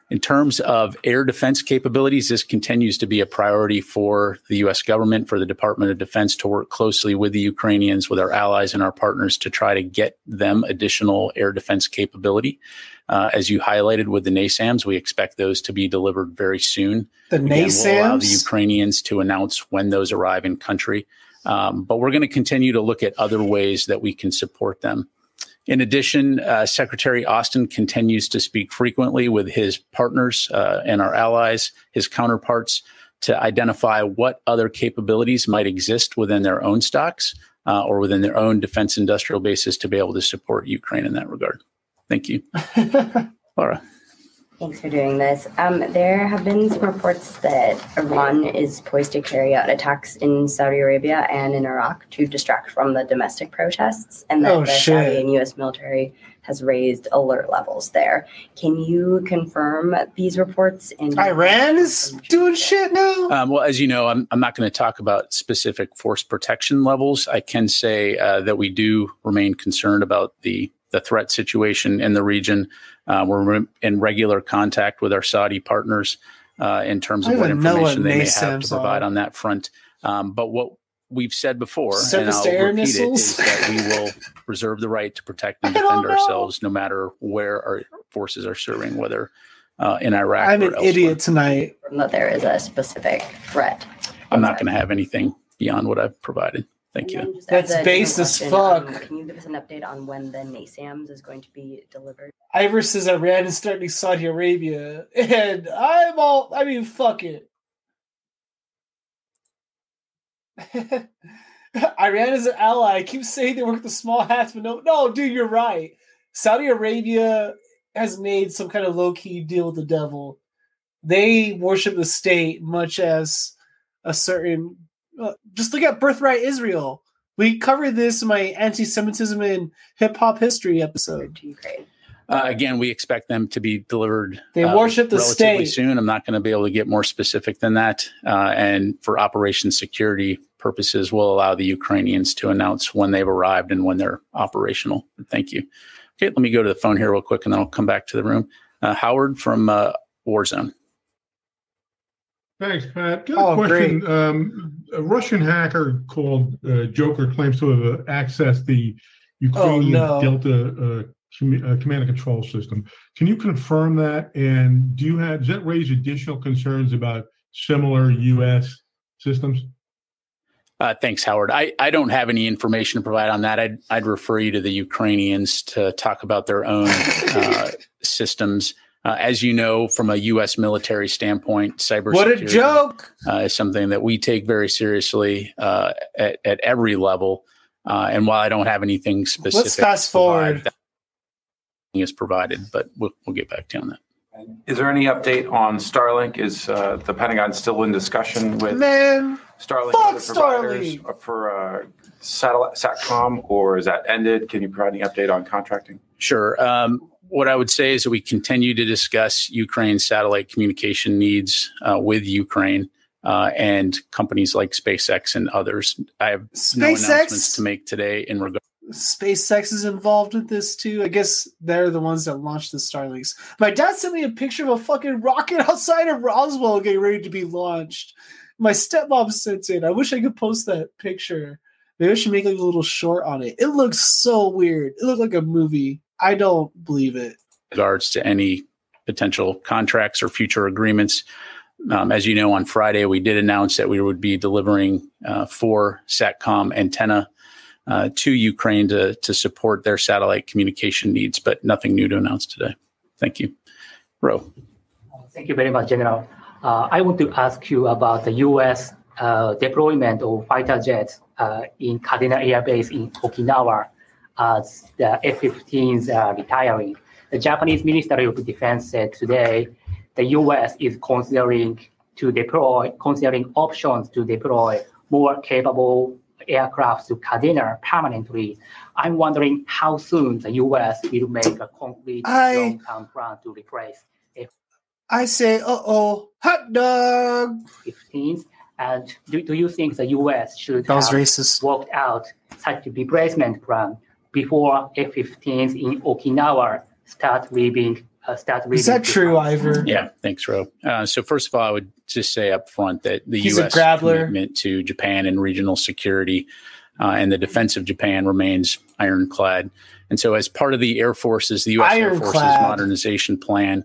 In terms of air defense capabilities, this continues to be a priority for the U.S. government, for the Department of Defense, to work closely with the Ukrainians, with our allies and our partners to try to get them additional air defense capability. As you highlighted with the NASAMS, we expect those to be delivered very soon. The NASAMS? We'll allow the Ukrainians to announce when those arrive in country. But we're going to continue to look at other ways that we can support them. In addition, Secretary Austin continues to speak frequently with his partners and our allies, his counterparts, to identify what other capabilities might exist within their own stocks or within their own defense industrial bases to be able to support Ukraine in that regard. Thank you. Laura. Thanks for doing this. There have been some reports that Iran is poised to carry out attacks in Saudi Arabia and in Iraq to distract from the domestic protests, and that Saudi and U.S. military has raised alert levels there. Can you confirm these reports? Iran is doing shit now? Well, as you know, I'm not going to talk about specific force protection levels. I can say that we do remain concerned about the threat situation in the region. We're in regular contact with our Saudi partners in terms of what information they may have to provide on that front. But what we've said before, and I'll repeat it, is that we will reserve the right to protect and defend ourselves no matter where our forces are serving, whether in Iraq or elsewhere. I'm an idiot tonight. That there is a specific threat. I'm not going to have anything beyond what I've provided. Thank you. That's base as fuck. Can you give us an update on when the NASAMS is going to be delivered? Ivor says Iran is starting Saudi Arabia, and fuck it. Iran is an ally. I keep saying they work with the small hats, but no, dude, you're right. Saudi Arabia has made some kind of low-key deal with the devil. They worship the state much as a certain... Just look at Birthright Israel. We covered this in my anti-Semitism in hip-hop history episode. Again, we expect them to be delivered. They worship the relatively state. Soon. I'm not going to be able to get more specific than that. And for operation security purposes, we'll allow the Ukrainians to announce when they've arrived and when they're operational. Thank you. Okay, let me go to the phone here real quick, and then I'll come back to the room. Howard from Warzone. Thanks, Pat. Good question. A Russian hacker called Joker claims to have accessed the Ukrainian Delta command and control system. Can you confirm that? And does that raise additional concerns about similar U.S. systems? Thanks, Howard. I don't have any information to provide on that. I'd refer you to the Ukrainians to talk about their own systems. As you know, from a U.S. military standpoint, cybersecurity is something that we take very seriously at every level. And while I don't have anything specific, let's fast forward. That is provided, but we'll get back to you on that. Is there any update on Starlink? Is the Pentagon still in discussion with Starlink providers for SatCom, or is that ended? Can you provide any update on contracting? Sure. What I would say is that we continue to discuss Ukraine's satellite communication needs with Ukraine and companies like SpaceX and others. I have no announcements to make today in regard. SpaceX is involved with this too. I guess they're the ones that launched the Starlinks. My dad sent me a picture of a fucking rocket outside of Roswell getting ready to be launched. My stepmom sent it. I wish I could post that picture. Maybe I should make like a little short on it. It looks so weird. It looked like a movie. I don't believe it. In regards to any potential contracts or future agreements, as you know, on Friday, we did announce that we would be delivering 4 SATCOM antenna to Ukraine to support their satellite communication needs, but nothing new to announce today. Thank you. Ro. Thank you very much, General. I want to ask you about the U.S. deployment of fighter jets in Kadena Air Base in Okinawa. As the F-15s are retiring. The Japanese Ministry of Defense said today the U.S. is considering options to deploy more capable aircraft to Kadena permanently. I'm wondering how soon the U.S. will make a concrete long-term plan to replace F-15s. And do you think the U.S. should have worked out such a replacement plan before F-15s in Okinawa start leaving start reading. Is that true, Ivor? Yeah, thanks, Ro. So first of all, I would just say up front that the U.S. commitment to Japan and regional security and the defense of Japan remains ironclad. And so as part of the Air Force's, the U.S. Air Force's modernization plan,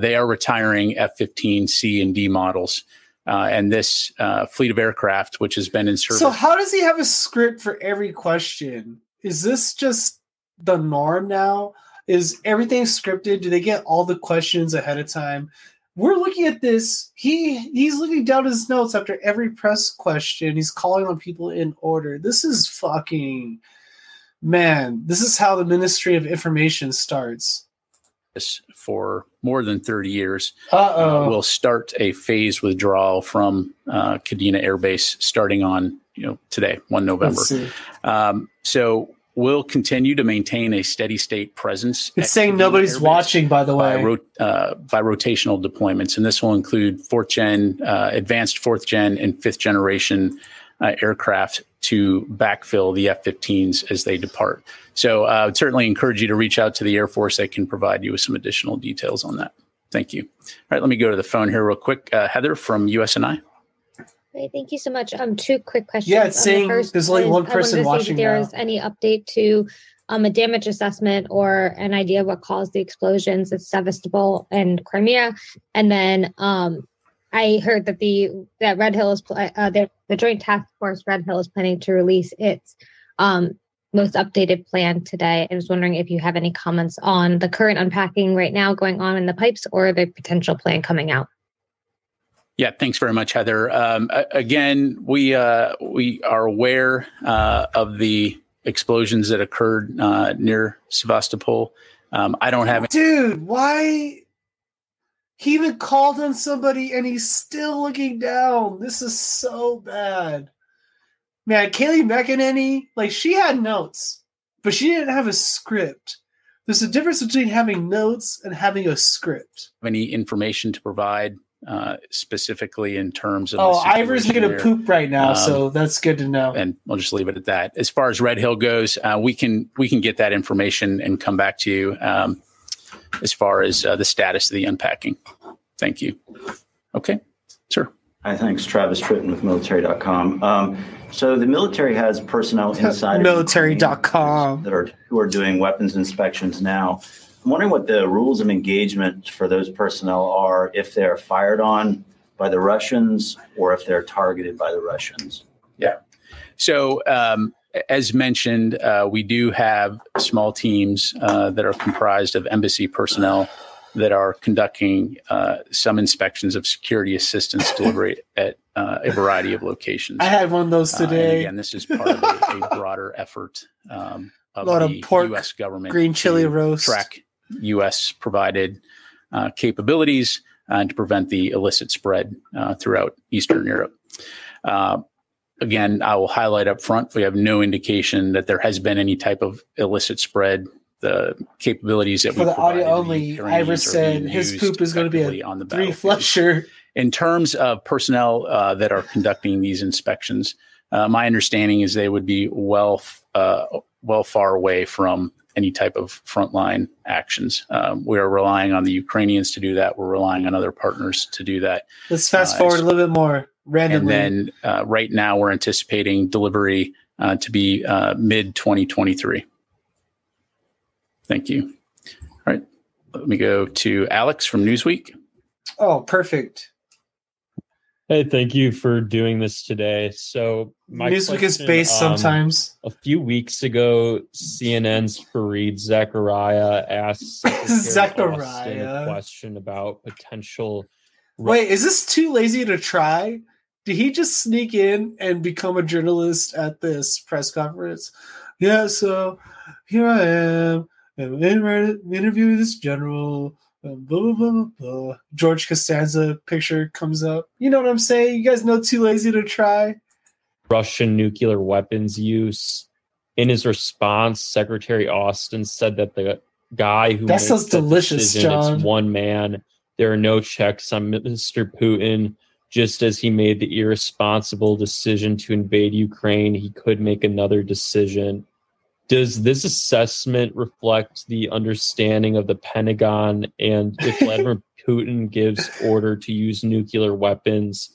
they are retiring F-15C and D models. And this fleet of aircraft, which has been in service. So how does he have a script for every question? Is this just the norm now? Is everything scripted? Do they get all the questions ahead of time? We're looking at this. He's looking down his notes after every press question. He's calling on people in order. This is fucking... Man, this is how the Ministry of Information starts. For more than 30 years, we'll start a phased withdrawal from Kadena Air Base starting on today, 1 November. So we'll continue to maintain a steady state presence. It's saying Kadena nobody's watching, by the way. By rotational deployments, and this will include advanced 4th-gen and 5th-generation aircraft to backfill the F-15s as they depart. So I would certainly encourage you to reach out to the Air Force. They can provide you with some additional details on that. Thank you. All right, let me go to the phone here real quick. Heather from USNI. Hey, thank you so much. Two quick questions. Yeah, it's saying there's only one person watching now. If there is any update to a damage assessment or an idea of what caused the explosions at Sevastopol and Crimea. And then I heard that that Red Hill is the Joint Task Force Red Hill is planning to release its most updated plan today. I was wondering if you have any comments on the current unpacking right now going on in the pipes or the potential plan coming out. Yeah, thanks very much, Heather. Again, we are aware of the explosions that occurred near Sevastopol. I don't have. Dude, why? He even called on somebody, and he's still looking down. This is so bad. Man, Kayleigh McEnany, she had notes, but she didn't have a script. There's a difference between having notes and having a script. Any information to provide specifically in terms of... Oh, Ivor's going to poop right now, so that's good to know. And I'll just leave it at that. As far as Red Hill goes, we can get that information and come back to you. As far as the status of the unpacking. Thank you. Okay, sir. Hi, thanks. Travis Tritton with military.com. So the military has personnel inside military.com who are doing weapons inspections now. I'm wondering what the rules of engagement for those personnel are if they're fired on by the Russians or if they're targeted by the Russians. Yeah. So, as mentioned, we do have small teams that are comprised of embassy personnel that are conducting some inspections of security assistance delivery at a variety of locations. I had one of those today. And again, this is part of a broader effort of the U.S. government green chili to roast. Track U.S.-provided capabilities and to prevent the illicit spread throughout Eastern Europe. Again, I will highlight up front, we have no indication that there has been any type of illicit spread. The capabilities that we provided. For the audio only, Ivor said his poop is going to be a 3-flusher. In terms of personnel that are conducting these inspections, my understanding is they would be well far away from any type of frontline actions. We are relying on the Ukrainians to do that. We're relying on other partners to do that. Let's fast forward a little bit more. Randomly. And then right now we're anticipating delivery to be mid-2023. Thank you. All right. Let me go to Alex from Newsweek. Oh, perfect. Hey, thank you for doing this today. So my Newsweek is based sometimes. A few weeks ago, CNN's Fareed Zakaria asked Zakaria a question about potential... Wait, is this Too Lazy to Try? Did he just sneak in and become a journalist at this press conference? Yeah, so here I am. I'm interviewing this general. Blah, blah, blah, blah, blah. George Costanza picture comes up. You know what I'm saying? You guys know Too Lazy to Try? Russian nuclear weapons use. In his response, Secretary Austin said that the guy who that sounds delicious, John. It's one man. There are no checks on Mr. Putin. Just as he made the irresponsible decision to invade Ukraine, he could make another decision. Does this assessment reflect the understanding of the Pentagon, and if Vladimir Putin gives order to use nuclear weapons,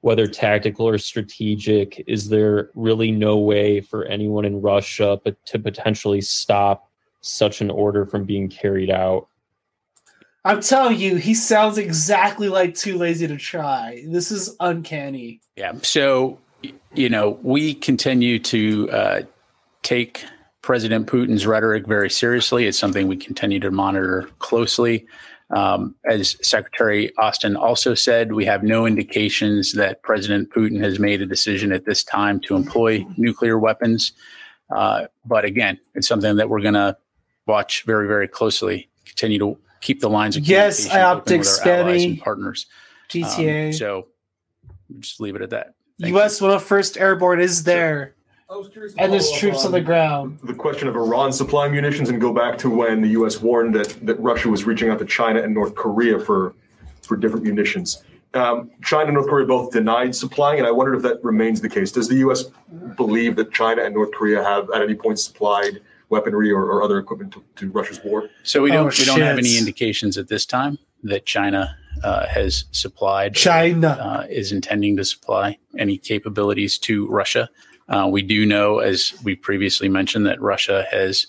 whether tactical or strategic, is there really no way for anyone in Russia but to potentially stop such an order from being carried out? I'm telling you, he sounds exactly like Too Lazy to Try. This is uncanny. Yeah. So, you know, we continue to take President Putin's rhetoric very seriously. It's something we continue to monitor closely. As Secretary Austin also said, we have no indications that President Putin has made a decision at this time to employ nuclear weapons. But again, it's something that we're going to watch very, very closely, continue to keep the lines of communication open with our allies and partners. GTA. So just leave it at that. U.S. 101st Airborne is there. Sure. And there's troops on the ground. The question of Iran supplying munitions, and go back to when the U.S. warned that Russia was reaching out to China and North Korea for different munitions. China and North Korea both denied supplying, and I wondered if that remains the case. Does the U.S. believe that China and North Korea have at any point supplied weaponry or other equipment to Russia's war? So we don't have any indications at this time that China has supplied. China is intending to supply any capabilities to Russia. We do know, as we previously mentioned, that Russia has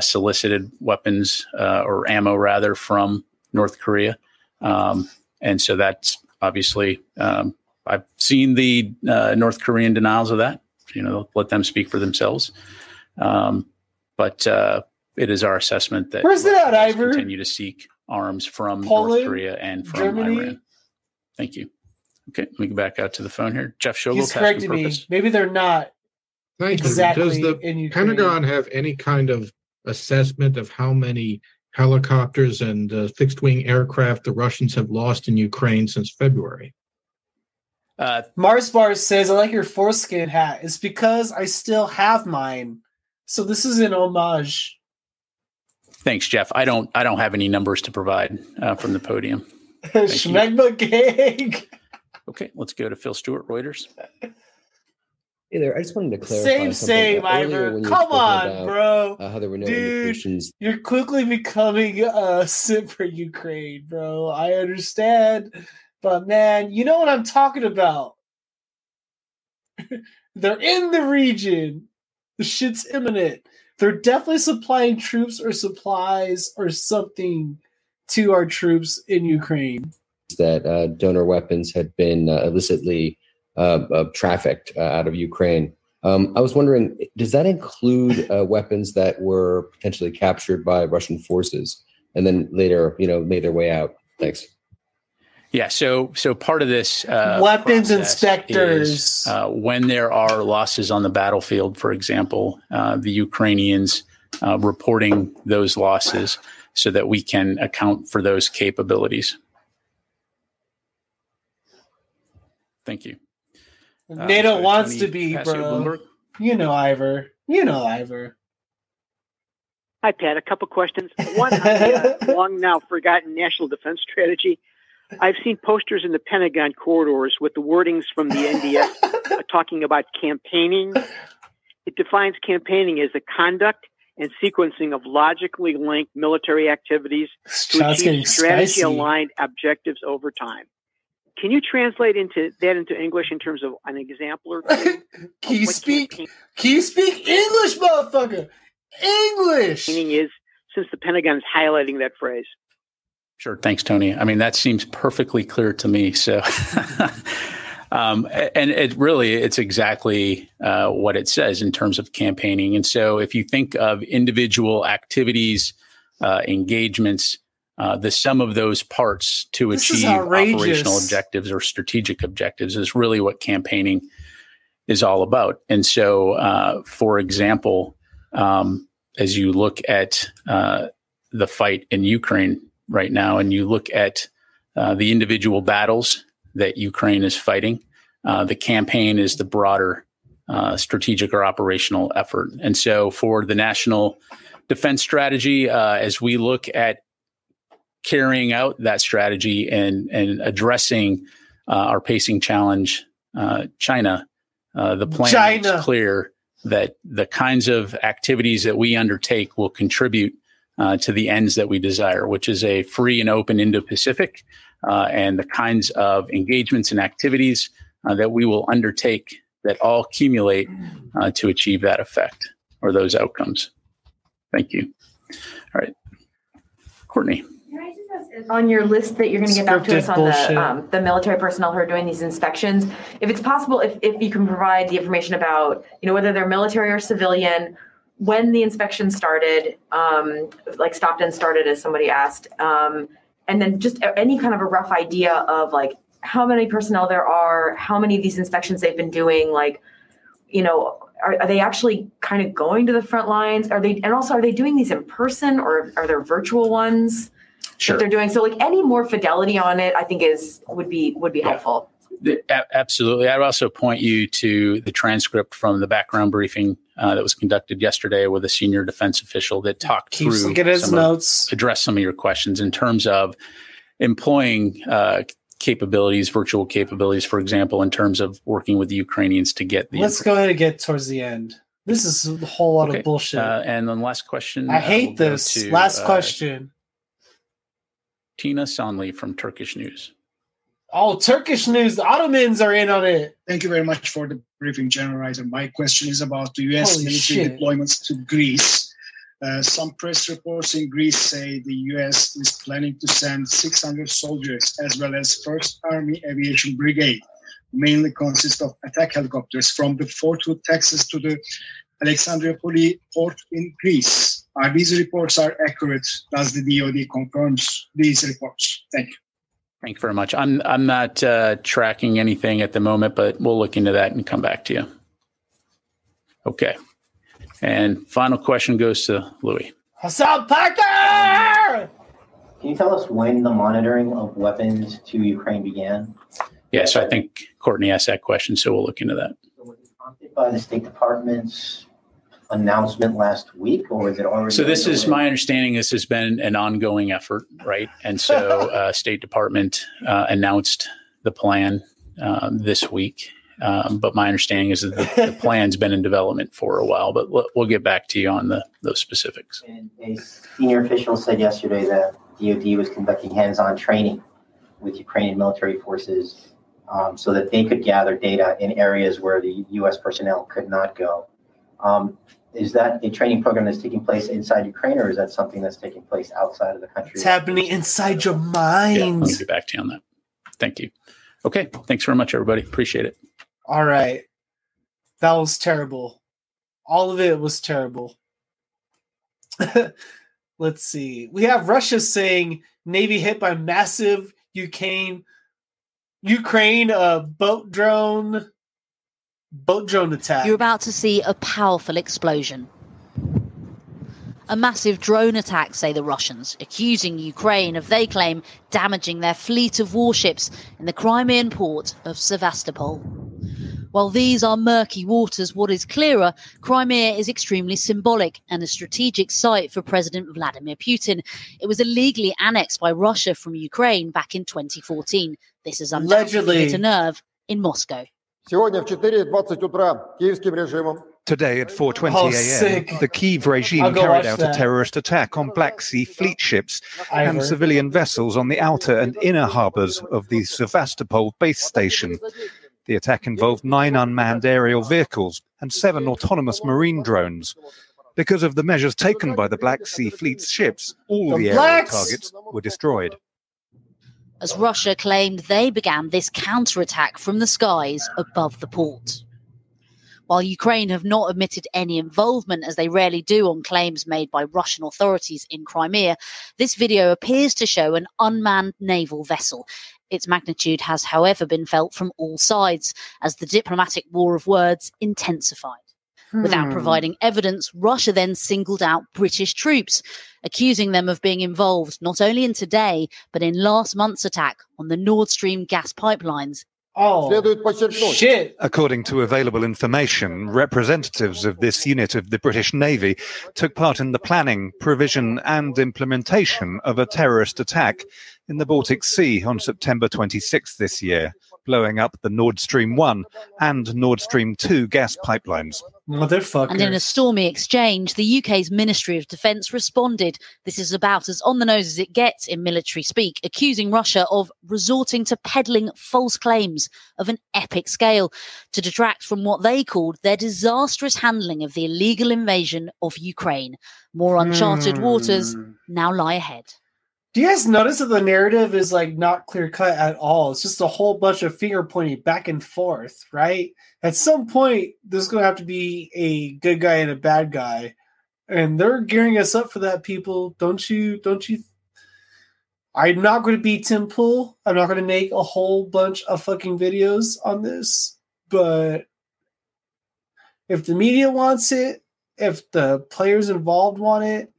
solicited weapons or ammo, rather, from North Korea. And so that's obviously I've seen the North Korean denials of that. You know, let them speak for themselves. But it is our assessment that Russia continue to seek arms from Poland, North Korea and from Germany. Iran. Thank you. Okay, let me go back out to the phone here. Jeff Shogel. He's corrected me. Maybe they're not. Thank you. Does the Pentagon have any kind of assessment of how many helicopters and fixed-wing aircraft the Russians have lost in Ukraine since February? Mars Bar says, I like your foreskin hat. It's because I still have mine. So this is an homage. Thanks, Jeff. I don't have any numbers to provide from the podium. Schmegma Gang. Okay, let's go to Phil Stewart, Reuters. Hey there, I just wanted to clarify something. Ivor. Come on, about, bro. How there were no indications. You're quickly becoming a simp for Ukraine, bro. I understand. But, man, you know what I'm talking about. They're in the region. The shit's imminent. They're definitely supplying troops or supplies or something to our troops in Ukraine. That donor weapons had been illicitly trafficked out of Ukraine. I was wondering, does that include weapons that were potentially captured by Russian forces and then later, you know, made their way out? Thanks. Yeah. So part of this weapons inspectors is, when there are losses on the battlefield, for example, the Ukrainians reporting those losses so that we can account for those capabilities. Thank you. NATO wants to be, bro. Bloomberg. You know, Ivor. Hi, Pat. A couple questions. One, long now forgotten national defense strategy. I've seen posters in the Pentagon corridors with the wordings from the NDS talking about campaigning. It defines campaigning as the conduct and sequencing of logically linked military activities to achieve strategy-aligned objectives over time. Can you translate into English in terms of an example or two? Can you speak English, motherfucker? English! Meaning is, since the Pentagon is highlighting that phrase. Sure. Thanks, Tony. I mean, that seems perfectly clear to me. So, and it's exactly what it says in terms of campaigning. And so if you think of individual activities, engagements, the sum of those parts to achieve operational objectives or strategic objectives is really what campaigning is all about. And so, for example, as you look at the fight in Ukraine right now and you look at the individual battles that Ukraine is fighting, the campaign is the broader strategic or operational effort. And so for the National Defense Strategy, as we look at carrying out that strategy and addressing our pacing challenge, China. The plan is clear that the kinds of activities that we undertake will contribute to the ends that we desire, which is a free and open Indo-Pacific, and the kinds of engagements and activities that we will undertake that all accumulate to achieve that effect or those outcomes. Thank you. All right, Courtney. On your list that you're going to get back to us on the military personnel who are doing these inspections, if it's possible, if you can provide the information about, you know, whether they're military or civilian, when the inspection started, like stopped and started, as somebody asked, and then just any kind of a rough idea of like how many personnel there are, how many of these inspections they've been doing, like, you know, are they actually kind of going to the front lines? Are they, and also are they doing these in person, or are there virtual ones? Sure. That they're doing? So like any more fidelity on it, I think would be helpful. Absolutely. I'd also point you to the transcript from the background briefing that was conducted yesterday with a senior defense official that talked through his notes, addressed some of your questions in terms of employing capabilities, virtual capabilities, for example, in terms of working with the Ukrainians to get the. Let's go ahead and get towards the end. This is a whole lot of bullshit. And then last question. I hate this. Last question. Tina Sanli from Turkish News. Oh, Turkish News. The Ottomans are in on it. Thank you very much for the briefing, General Ryder. My question is about the U.S. military deployments to Greece. Some press reports in Greece say the U.S. is planning to send 600 soldiers as well as 1st Army Aviation Brigade, mainly consist of attack helicopters, from the Fort Hood, Texas to the Alexandroupoli port in Greece. Are these reports accurate? Does the DoD confirm these reports? Thank you. Thank you very much. I'm not tracking anything at the moment, but we'll look into that and come back to you. Okay. And final question goes to Louis. Hassan Parker! Can you tell us when the monitoring of weapons to Ukraine began? Yes, I think Courtney asked that question, so we'll look into that. So was it prompted by the State Department's announcement last week, or is it already? So this is my understanding. This has been an ongoing effort, right? And so State Department announced the plan this week. But my understanding is that the plan's been in development for a while, but we'll get back to you on those specifics. And a senior official said yesterday that DoD was conducting hands-on training with Ukrainian military forces so that they could gather data in areas where the U.S. personnel could not go. Is that a training program that's taking place inside Ukraine, or is that something that's taking place outside of the country? It's happening inside your mind. Yeah, let me get back to you on that. Thank you. Okay. Thanks very much, everybody. Appreciate it. All right. That was terrible. All of it was terrible. Let's see. We have Russia saying Navy hit by massive Ukraine boat drone attack. You're about to see a powerful explosion. A massive drone attack, say the Russians, accusing Ukraine of, they claim, damaging their fleet of warships in the Crimean port of Sevastopol. While these are murky waters, what is clearer, Crimea is extremely symbolic and a strategic site for President Vladimir Putin. It was illegally annexed by Russia from Ukraine back in 2014. This has undoubtedly hit a nerve in Moscow. Today at 4:20 a.m., the Kyiv regime carried out a terrorist attack on Black Sea fleet ships and civilian vessels on the outer and inner harbours of the Sevastopol base station. The attack involved 9 unmanned aerial vehicles and 7 autonomous marine drones. Because of the measures taken by the Black Sea Fleet's ships, all the aerial targets were destroyed. As Russia claimed, they began this counterattack from the skies above the port. While Ukraine have not admitted any involvement, as they rarely do on claims made by Russian authorities in Crimea, this video appears to show an unmanned naval vessel. Its magnitude has, however, been felt from all sides as the diplomatic war of words intensified. Without providing evidence, Russia then singled out British troops, accusing them of being involved not only in today, but in last month's attack on the Nord Stream gas pipelines. Oh, shit. According to available information, representatives of this unit of the British Navy took part in the planning, provision and implementation of a terrorist attack in the Baltic Sea on September 26th this year, blowing up the Nord Stream 1 and Nord Stream 2 gas pipelines. Motherfuckers. And in a stormy exchange, the UK's Ministry of Defence responded. This is about as on the nose as it gets in military speak, accusing Russia of resorting to peddling false claims of an epic scale to detract from what they called their disastrous handling of the illegal invasion of Ukraine. More uncharted waters now lie ahead. Do you guys notice that the narrative is like not clear cut at all? It's just a whole bunch of finger pointing back and forth, right? At some point, there's going to have to be a good guy and a bad guy, and they're gearing us up for that. People, don't you? I'm not going to be Tim Pool. I'm not going to make a whole bunch of fucking videos on this, but if the media wants it, if the players involved want it,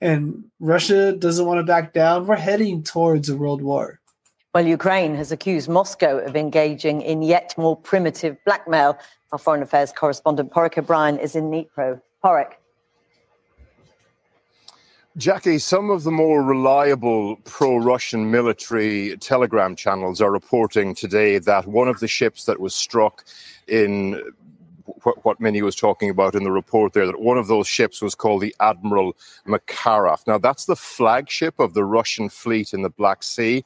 and Russia doesn't want to back down, we're heading towards a world war. Well, Ukraine has accused Moscow of engaging in yet more primitive blackmail. Our foreign affairs correspondent, Porrick O'Brien, is in Dnipro. Porrick. Jackie, some of the more reliable pro-Russian military telegram channels are reporting today that one of the ships that was struck in what Minnie was talking about in the report there, that one of those ships was called the Admiral Makarov. Now, that's the flagship of the Russian fleet in the Black Sea.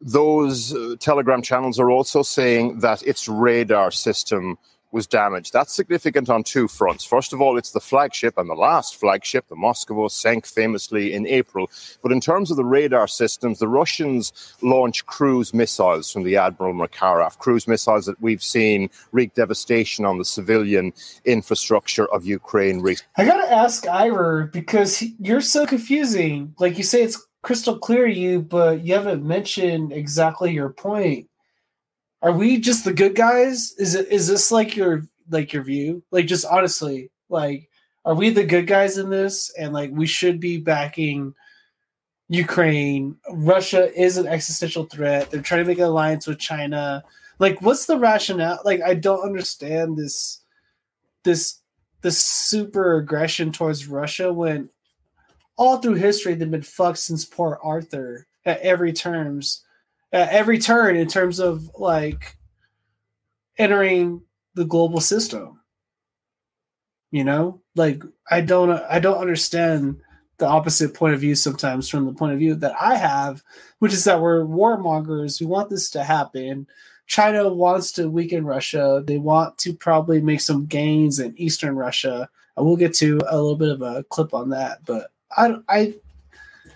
Those telegram channels are also saying that its radar system was damaged. That's significant on two fronts. First of all, it's the flagship and the last flagship, the Moscow, sank famously in April. But in terms of the radar systems, the Russians launch cruise missiles from the Admiral Makarov, cruise missiles that we've seen wreak devastation on the civilian infrastructure of Ukraine recently. I got to ask Ivor, because you're so confusing. Like you say, it's crystal clear to you, but you haven't mentioned exactly your point. Are we just the good guys? Is this like your view? Like, just honestly, like, are we the good guys in this? And like, we should be backing Ukraine. Russia is an existential threat. They're trying to make an alliance with China. Like, what's the rationale? Like, I don't understand this super aggression towards Russia when all through history they've been fucked since Port Arthur at every turn in terms of like entering the global system, you know, like I don't understand the opposite point of view sometimes from the point of view that I have, which is that we're warmongers. We want this to happen. China wants to weaken Russia. They want to probably make some gains in Eastern Russia. I will get to a little bit of a clip on that, but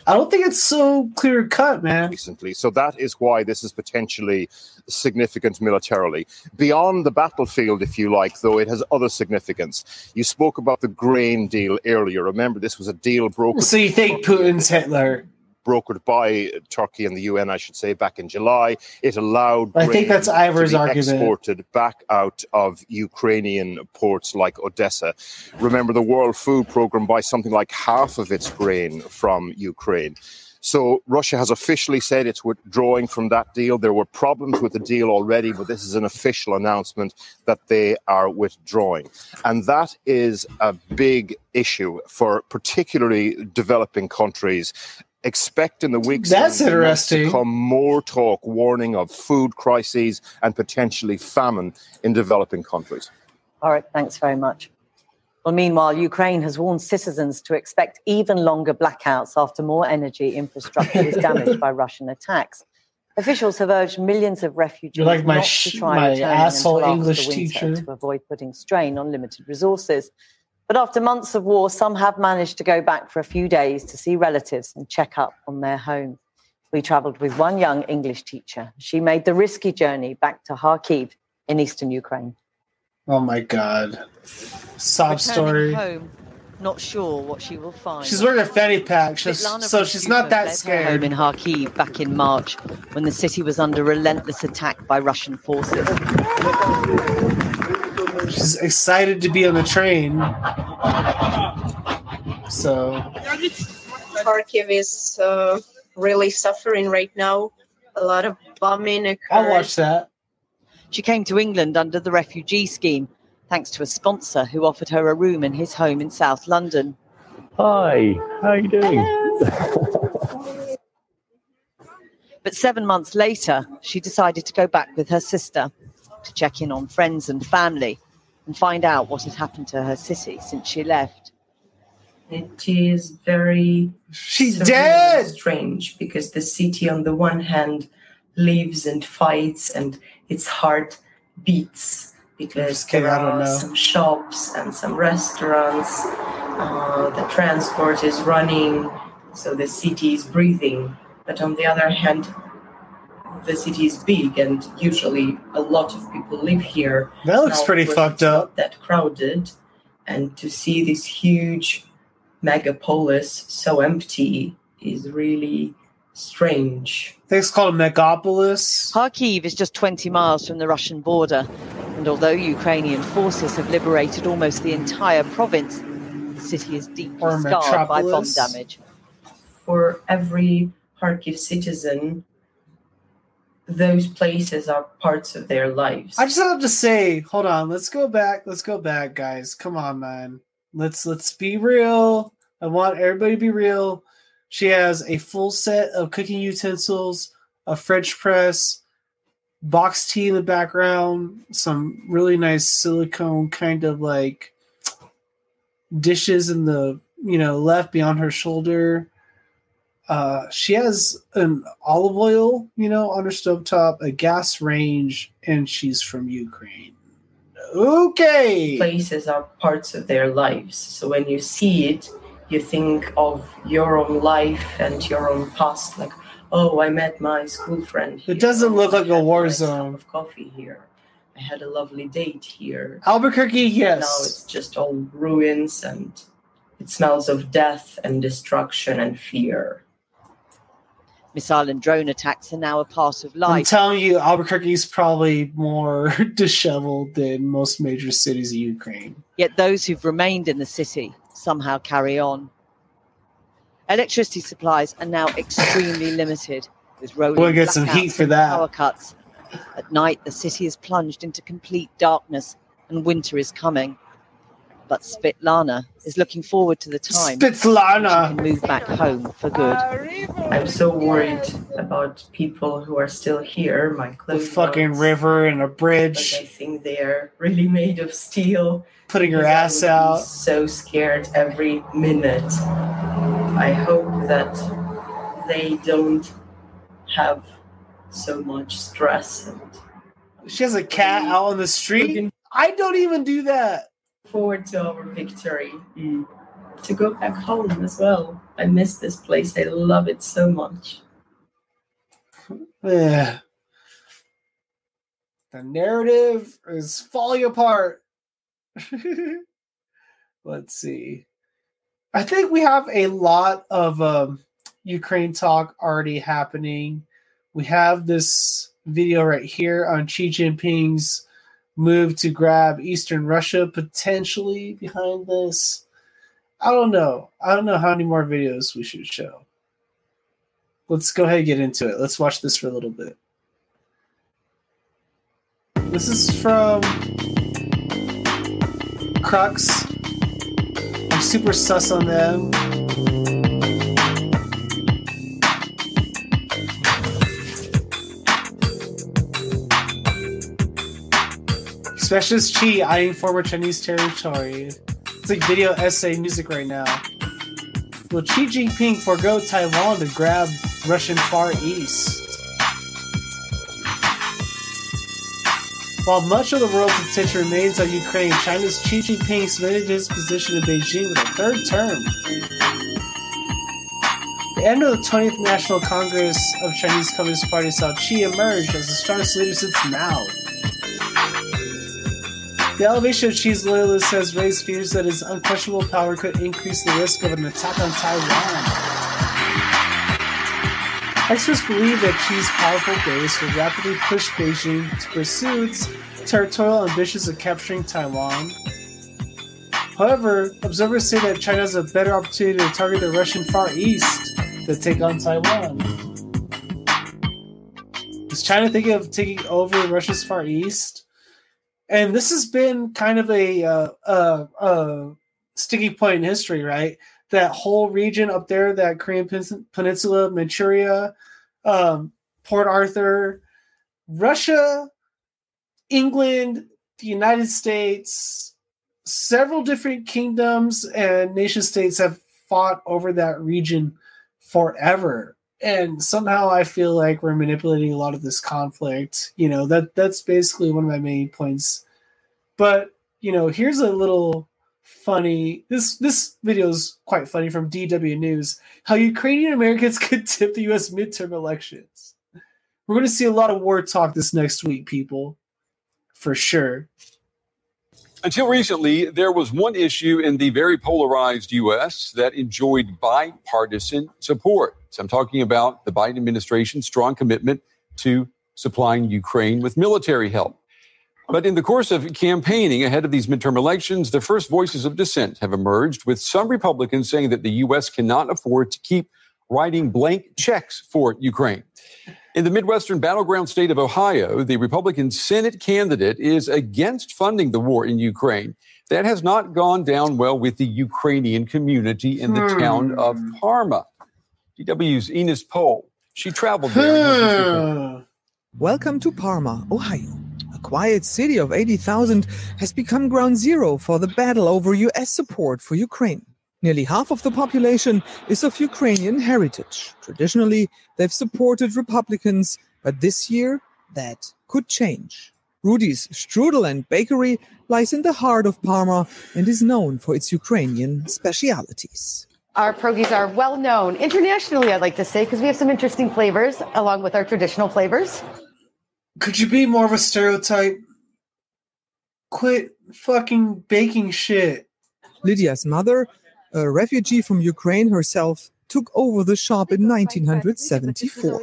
I don't think it's so clear cut, man. Recently. So that is why this is potentially significant militarily. Beyond the battlefield, if you like, though, it has other significance. You spoke about the grain deal earlier. Remember, this was a deal brokered. So you think Putin's Hitler? Brokered by Turkey and the UN, I should say, back in July. It allowed grain, I think that's Ivor's argument, exported back out of Ukrainian ports like Odessa. Remember, the World Food Programme buys something like half of its grain from Ukraine. So Russia has officially said it's withdrawing from that deal. There were problems with the deal already, but this is an official announcement that they are withdrawing. And that is a big issue for particularly developing countries. Expect in the weeks to come more talk, warning of food crises and potentially famine in developing countries. All right, thanks very much. Well, meanwhile, Ukraine has warned citizens to expect even longer blackouts after more energy infrastructure is damaged by Russian attacks. Officials have urged millions of refugees to avoid putting strain on limited resources. But after months of war, some have managed to go back for a few days to see relatives and check up on their home. We travelled with one young English teacher. She made the risky journey back to Kharkiv in eastern Ukraine. Oh, my God. Sob story. Home, not sure what she will find. She's wearing a fanny pack, so she's not that scared. Home in Kharkiv back in March when the city was under relentless attack by Russian forces. She's excited to be on the train. So Kharkiv is really suffering right now. A lot of bombing occurred. I'll watch that. She came to England under the refugee scheme, thanks to a sponsor who offered her a room in his home in South London. Hi, how are you doing? But 7 months later, she decided to go back with her sister to check in on friends and family and find out what had happened to her city since she left. It is very strange because the city, on the one hand, lives and fights and its heart beats because there are some shops and some restaurants. The transport is running, so the city is breathing. But on the other hand, the city is big and usually a lot of people live here. That looks pretty fucked up. That crowded, and to see this huge megapolis so empty is really strange. I think it's called a megapolis. Kharkiv is just 20 miles from the Russian border, and although Ukrainian forces have liberated almost the entire province, the city is deeply scarred by bomb damage. For every Kharkiv citizen, those places are parts of their lives. I just have to say, hold on, let's go back, guys. Come on, man. Let's be real. I want everybody to be real. She has a full set of cooking utensils, a French press, boxed tea in the background, some really nice silicone kind of like dishes in the, left beyond her shoulder. She has an olive oil, on her stovetop, a gas range, and she's from Ukraine. Okay. Places are parts of their lives. So when you see it, you think of your own life and your own past. Like, oh, I met my school friend here. It doesn't look like a war zone. I had a cup of coffee here. I had a lovely date here. Albuquerque, yes. Now it's just all ruins and it smells of death and destruction and fear. Missile and drone attacks are now a part of life. I'm telling you, Albuquerque is probably more disheveled than most major cities in Ukraine. Yet those who've remained in the city somehow carry on. Electricity supplies are now extremely limited, with rolling blackouts and power cuts. At night, the city is plunged into complete darkness, and winter is coming. But Svitlana is looking forward to the time Svitlana she can move back home for good. I'm so worried about people who are still here. My clothes, the fucking river and a bridge. But I think they're really made of steel. Putting your ass out. So scared every minute. I hope that they don't have so much stress. And she has a cat out on the street. I don't even do that. Forward to our victory, to go back home as well. I miss this place. I love it so much. Yeah. The narrative is falling apart. Let's see. I think we have a lot of Ukraine talk already happening. We have this video right here on Xi Jinping's move to grab Eastern Russia potentially behind this. I don't know how many more videos we should show. Let's go ahead and get into it. Let's watch this for a little bit. This is from Crux. I'm super sus on them. Specialist Chi eyeing former Chinese territory. It's like video essay music right now. Will Xi Jinping forego Taiwan to grab Russian Far East? While much of the world's attention remains on Ukraine, China's Xi Jinping submitted his position in Beijing with a third term. The end of the 20th National Congress of Chinese Communist Party saw Xi emerge as the strongest leader since Mao. The elevation of Xi's loyalists has raised fears that his unquestionable power could increase the risk of an attack on Taiwan. Experts believe that Xi's powerful base will rapidly push Beijing to pursue its territorial ambitions of capturing Taiwan. However, observers say that China has a better opportunity to target the Russian Far East than take on Taiwan. Is China thinking of taking over Russia's Far East? And this has been kind of a sticky point in history, right? That whole region up there, that Korean Peninsula, Manchuria, Port Arthur, Russia, England, the United States, several different kingdoms and nation states have fought over that region forever. And somehow I feel like we're manipulating a lot of this conflict. You know, that's basically one of my main points. But, you know, here's a little funny. This video is quite funny from DW News. How Ukrainian Americans could tip the U.S. midterm elections. We're going to see a lot of war talk this next week, people. For sure. Until recently, there was one issue in the very polarized U.S. that enjoyed bipartisan support. So I'm talking about the Biden administration's strong commitment to supplying Ukraine with military help. But in the course of campaigning ahead of these midterm elections, the first voices of dissent have emerged, with some Republicans saying that the U.S. cannot afford to keep writing blank checks for Ukraine. In the Midwestern battleground state of Ohio, the Republican Senate candidate is against funding the war in Ukraine. That has not gone down well with the Ukrainian community in the town of Parma. DW's Enos Pohl. She traveled there. Welcome to Parma, Ohio. A quiet city of 80,000 has become ground zero for the battle over U.S. support for Ukraine. Nearly half of the population is of Ukrainian heritage. Traditionally, they've supported Republicans, but this year, that could change. Rudy's Strudel and Bakery lies in the heart of Parma and is known for its Ukrainian specialities. Our pierogies are well known internationally, I'd like to say, because we have some interesting flavors along with our traditional flavors. Could you be more of a stereotype? Quit fucking baking shit. Lydia's mother, a refugee from Ukraine herself, took over the shop in 1974.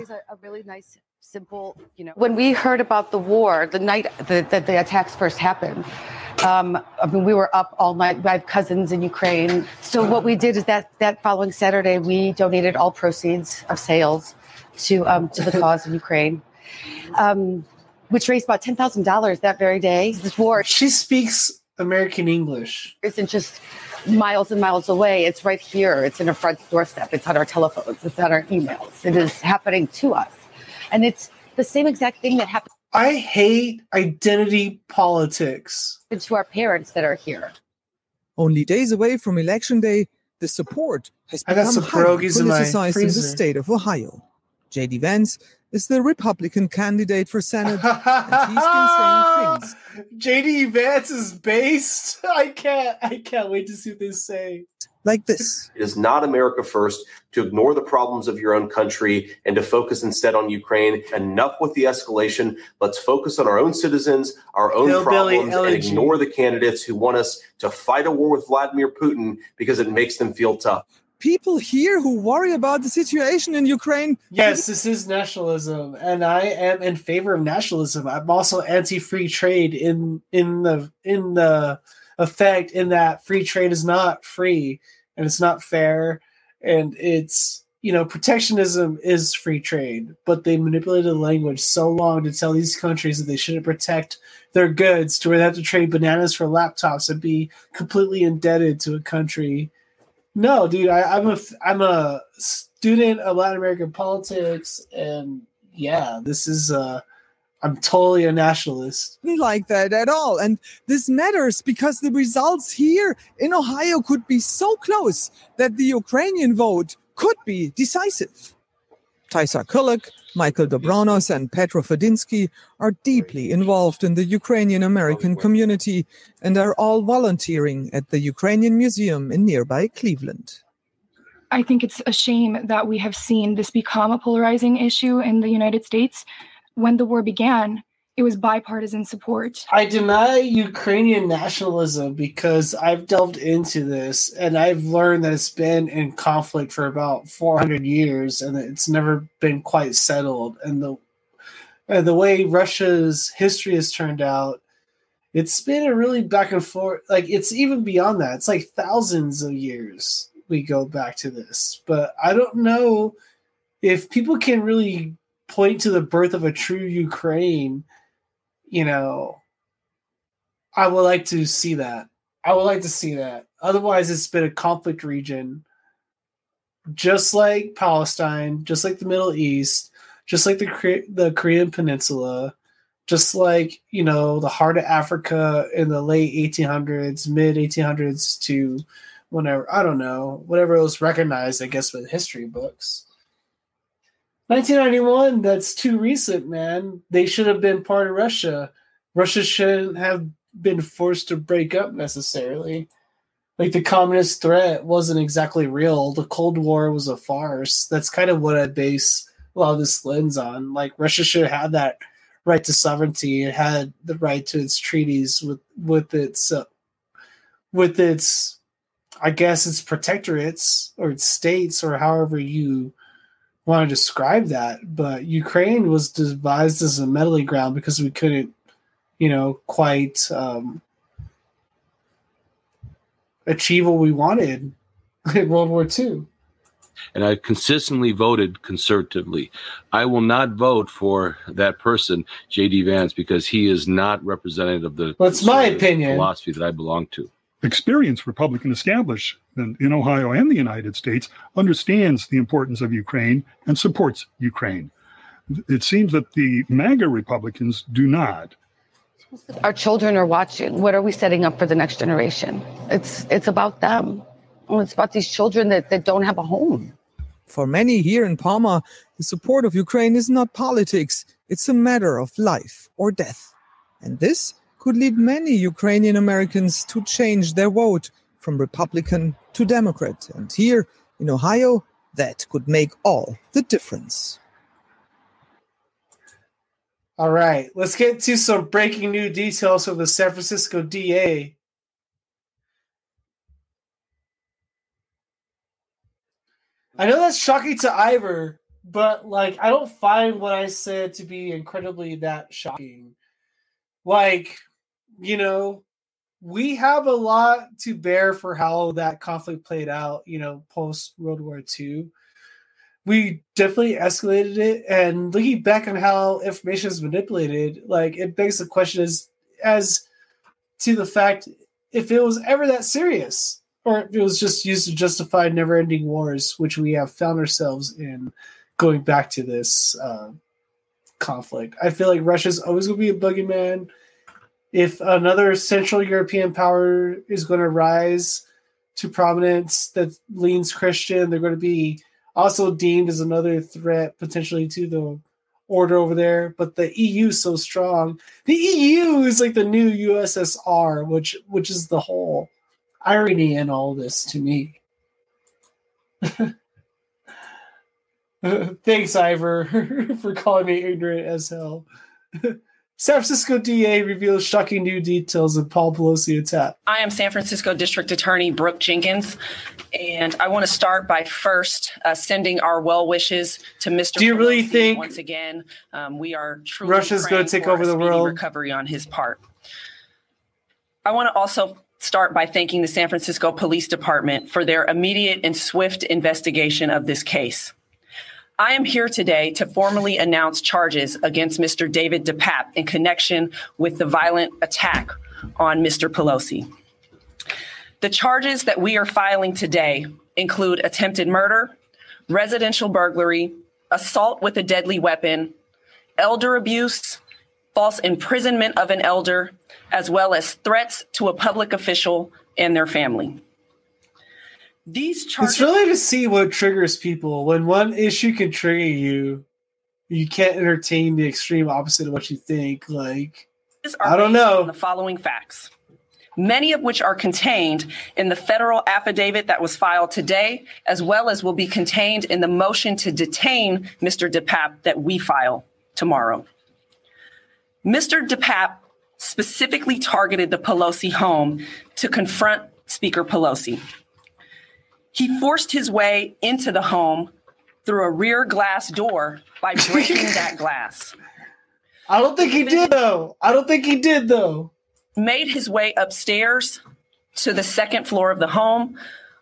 When we heard about the war, the night that the attacks first happened, we were up all night. I have cousins in Ukraine. So what we did is that following Saturday, we donated all proceeds of sales to the cause in Ukraine, which raised about $10,000 that very day. This war. She speaks American English. It isn't just miles and miles away. It's right here. It's in our front doorstep. It's on our telephones. It's on our emails. It is happening to us. And it's the same exact thing that happened. I hate identity politics. To our parents that are here. Only days away from Election Day, the support has become highly politicized in the state of Ohio. J.D. Vance is the Republican candidate for Senate, and he's been saying things. J.D. Vance is based. I can't wait to see what they say. Like this. It is not America first to ignore the problems of your own country and to focus instead on Ukraine. Enough with the escalation. Let's focus on our own citizens, our own problems, and ignore the candidates who want us to fight a war with Vladimir Putin because it makes them feel tough. People here who worry about the situation in Ukraine. Yes, this is nationalism, and I am in favor of nationalism. I'm also anti-free trade in the effect in that free trade is not free and it's not fair, and it's, you know, protectionism is free trade, but they manipulated the language so long to tell these countries that they shouldn't protect their goods to where they have to trade bananas for laptops and be completely indebted to a country. No, dude, I'm a student of Latin American politics, and yeah, this is I'm totally a nationalist. I didn't like that at all, and this matters because the results here in Ohio could be so close that the Ukrainian vote could be decisive. Tysa Kulik, Michael Dobronos, and Petro Fadinsky are deeply involved in the Ukrainian-American community and are all volunteering at the Ukrainian Museum in nearby Cleveland. I think it's a shame that we have seen this become a polarizing issue in the United States. When the war began, it was bipartisan support. I deny Ukrainian nationalism because I've delved into this and I've learned that it's been in conflict for about 400 years and it's never been quite settled. And the way Russia's history has turned out, it's been a really back and forth. Like, it's even beyond that. It's like thousands of years we go back to this. But I don't know if people can really point to the birth of a true Ukraine. You know, I would like to see that. I would like to see that. Otherwise, it's been a conflict region, just like Palestine, just like the Middle East, just like the Korean Peninsula, just like, you know, the heart of Africa in the late 1800s, mid 1800s to whenever, I don't know, whatever it was recognized, I guess, with history books. 1991, that's too recent, man. They should have been part of Russia. Russia shouldn't have been forced to break up necessarily. Like, the communist threat wasn't exactly real. The Cold War was a farce. That's kind of what I base a lot of this lens on. Like, Russia should have had that right to sovereignty. It had the right to its treaties with its, I guess, its protectorates or its states or however you want to describe that. But Ukraine was devised as a meddling ground because we couldn't, you know, quite achieve what we wanted in World War II. And I consistently voted conservatively. I will not vote for that person, J.D. Vance, because he is not representative of the philosophy that I belong to. Experienced Republican establishment in Ohio and the United States understands the importance of Ukraine and supports Ukraine. It seems that the MAGA Republicans do not. Our children are watching. What are we setting up for the next generation? It's about them. It's about these children that don't have a home. For many here in Parma, the support of Ukraine is not politics. It's a matter of life or death. And this could lead many Ukrainian Americans to change their vote from Republican to Democrat. And here in Ohio, that could make all the difference. All right, let's get to some breaking new details from the San Francisco DA. I know that's shocking to Ivor, but, like, I don't find what I said to be incredibly that shocking. Like, you know, we have a lot to bear for how that conflict played out, you know, post-World War II. We definitely escalated it, and looking back on how information is manipulated, like, it begs the question as to the fact if it was ever that serious, or if it was just used to justify never-ending wars, which we have found ourselves in going back to this conflict. I feel like Russia's always going to be a boogeyman. If another Central European power is going to rise to prominence that leans Christian, they're going to be also deemed as another threat potentially to the order over there. But the EU is so strong. The EU is like the new USSR, which is the whole irony in all this to me. Thanks, Ivor, for calling me ignorant as hell. San Francisco DA reveals shocking new details of Paul Pelosi attack. I am San Francisco District Attorney Brooke Jenkins, and I want to start by first sending our well wishes to Mr. Do you Pelosi. Really think once again we are truly Russia's going to take over the world? Recovery on his part. I want to also start by thanking the San Francisco Police Department for their immediate and swift investigation of this case. I am here today to formally announce charges against Mr. David DePape in connection with the violent attack on Mr. Pelosi. The charges that we are filing today include attempted murder, residential burglary, assault with a deadly weapon, elder abuse, false imprisonment of an elder, as well as threats to a public official and their family. These charges. It's really to see what triggers people. When one issue can trigger you, you can't entertain the extreme opposite of what you think. Like, I don't know. The following facts, many of which are contained in the federal affidavit that was filed today, as well as will be contained in the motion to detain Mr. DePape that we file tomorrow. Mr. DePape specifically targeted the Pelosi home to confront Speaker Pelosi. He forced his way into the home through a rear glass door by breaking that glass. I don't think he did, though. Made his way upstairs to the second floor of the home,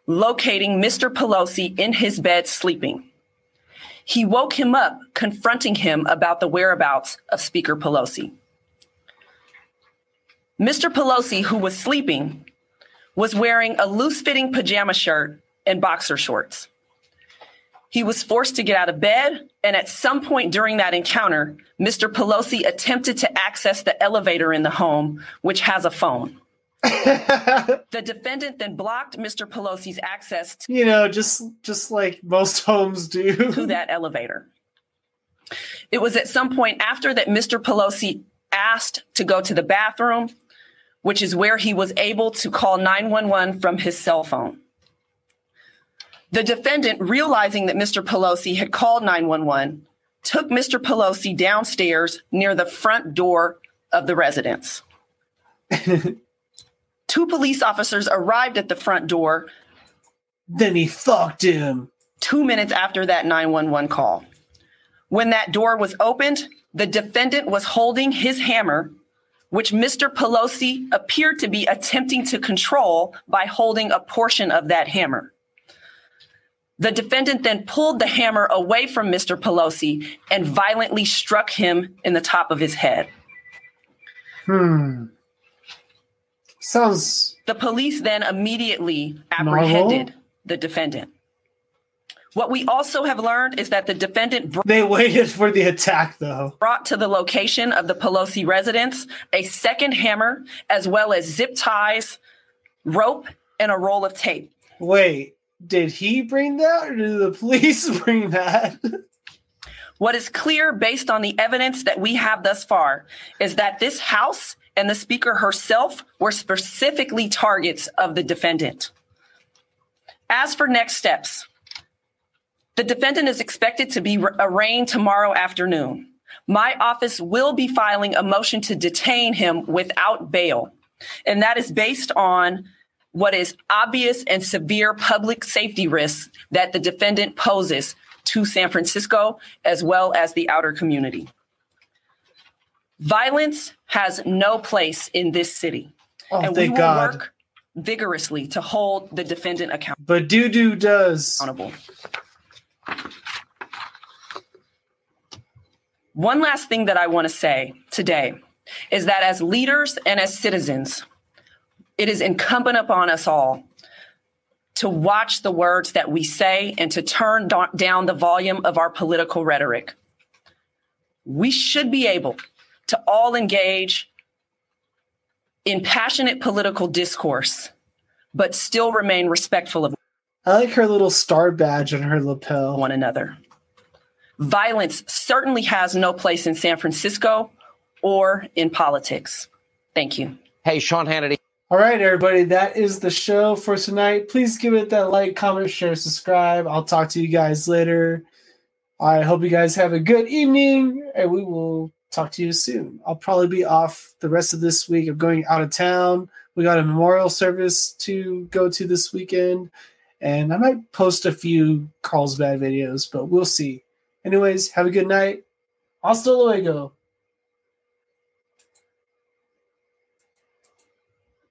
locating Mr. Pelosi in his bed sleeping. He woke him up, confronting him about the whereabouts of Speaker Pelosi. Mr. Pelosi, who was sleeping, was wearing a loose-fitting pajama shirt and boxer shorts. He was forced to get out of bed, and at some point during that encounter, Mr. Pelosi attempted to access the elevator in the home, which has a phone. The defendant then blocked Mr. Pelosi's access to, you know, just like most homes do, to that elevator. It was at some point after that Mr. Pelosi asked to go to the bathroom, which is where he was able to call 911 from his cell phone. The defendant, realizing that Mr. Pelosi had called 911, took Mr. Pelosi downstairs near the front door of the residence. 2 police officers arrived at the front door. Then he fucked him. 2 minutes after that 911 call. When that door was opened, the defendant was holding his hammer, which Mr. Pelosi appeared to be attempting to control by holding a portion of that hammer. The defendant then pulled the hammer away from Mr. Pelosi and violently struck him in the top of his head. Sounds. The police then immediately apprehended the defendant. What we also have learned is that the defendant... They waited for the attack, though. ...brought to the location of the Pelosi residence a second hammer, as well as zip ties, rope, and a roll of tape. Wait. Did he bring that, or did the police bring that? What is clear based on the evidence that we have thus far is that this house and the speaker herself were specifically targets of the defendant. As for next steps, the defendant is expected to be arraigned tomorrow afternoon. My office will be filing a motion to detain him without bail, and that is based on what is obvious and severe public safety risks that the defendant poses to San Francisco as well as the outer community. Violence has no place in this city. And we will work vigorously to hold the defendant accountable. But doo-doo does. One last thing that I want to say today is that as leaders and as citizens, it is incumbent upon us all to watch the words that we say and to turn down the volume of our political rhetoric. We should be able to all engage in passionate political discourse, but still remain respectful of. I like her little star badge on her lapel. One another. Violence certainly has no place in San Francisco or in politics. Thank you. Hey, Sean Hannity. All right, everybody, that is the show for tonight. Please give it that like, comment, share, subscribe. I'll talk to you guys later. I hope you guys have a good evening, and we will talk to you soon. I'll probably be off the rest of this week. I'm going out of town. We got a memorial service to go to this weekend, and I might post a few Carlsbad videos, but we'll see. Anyways, have a good night. Hasta luego.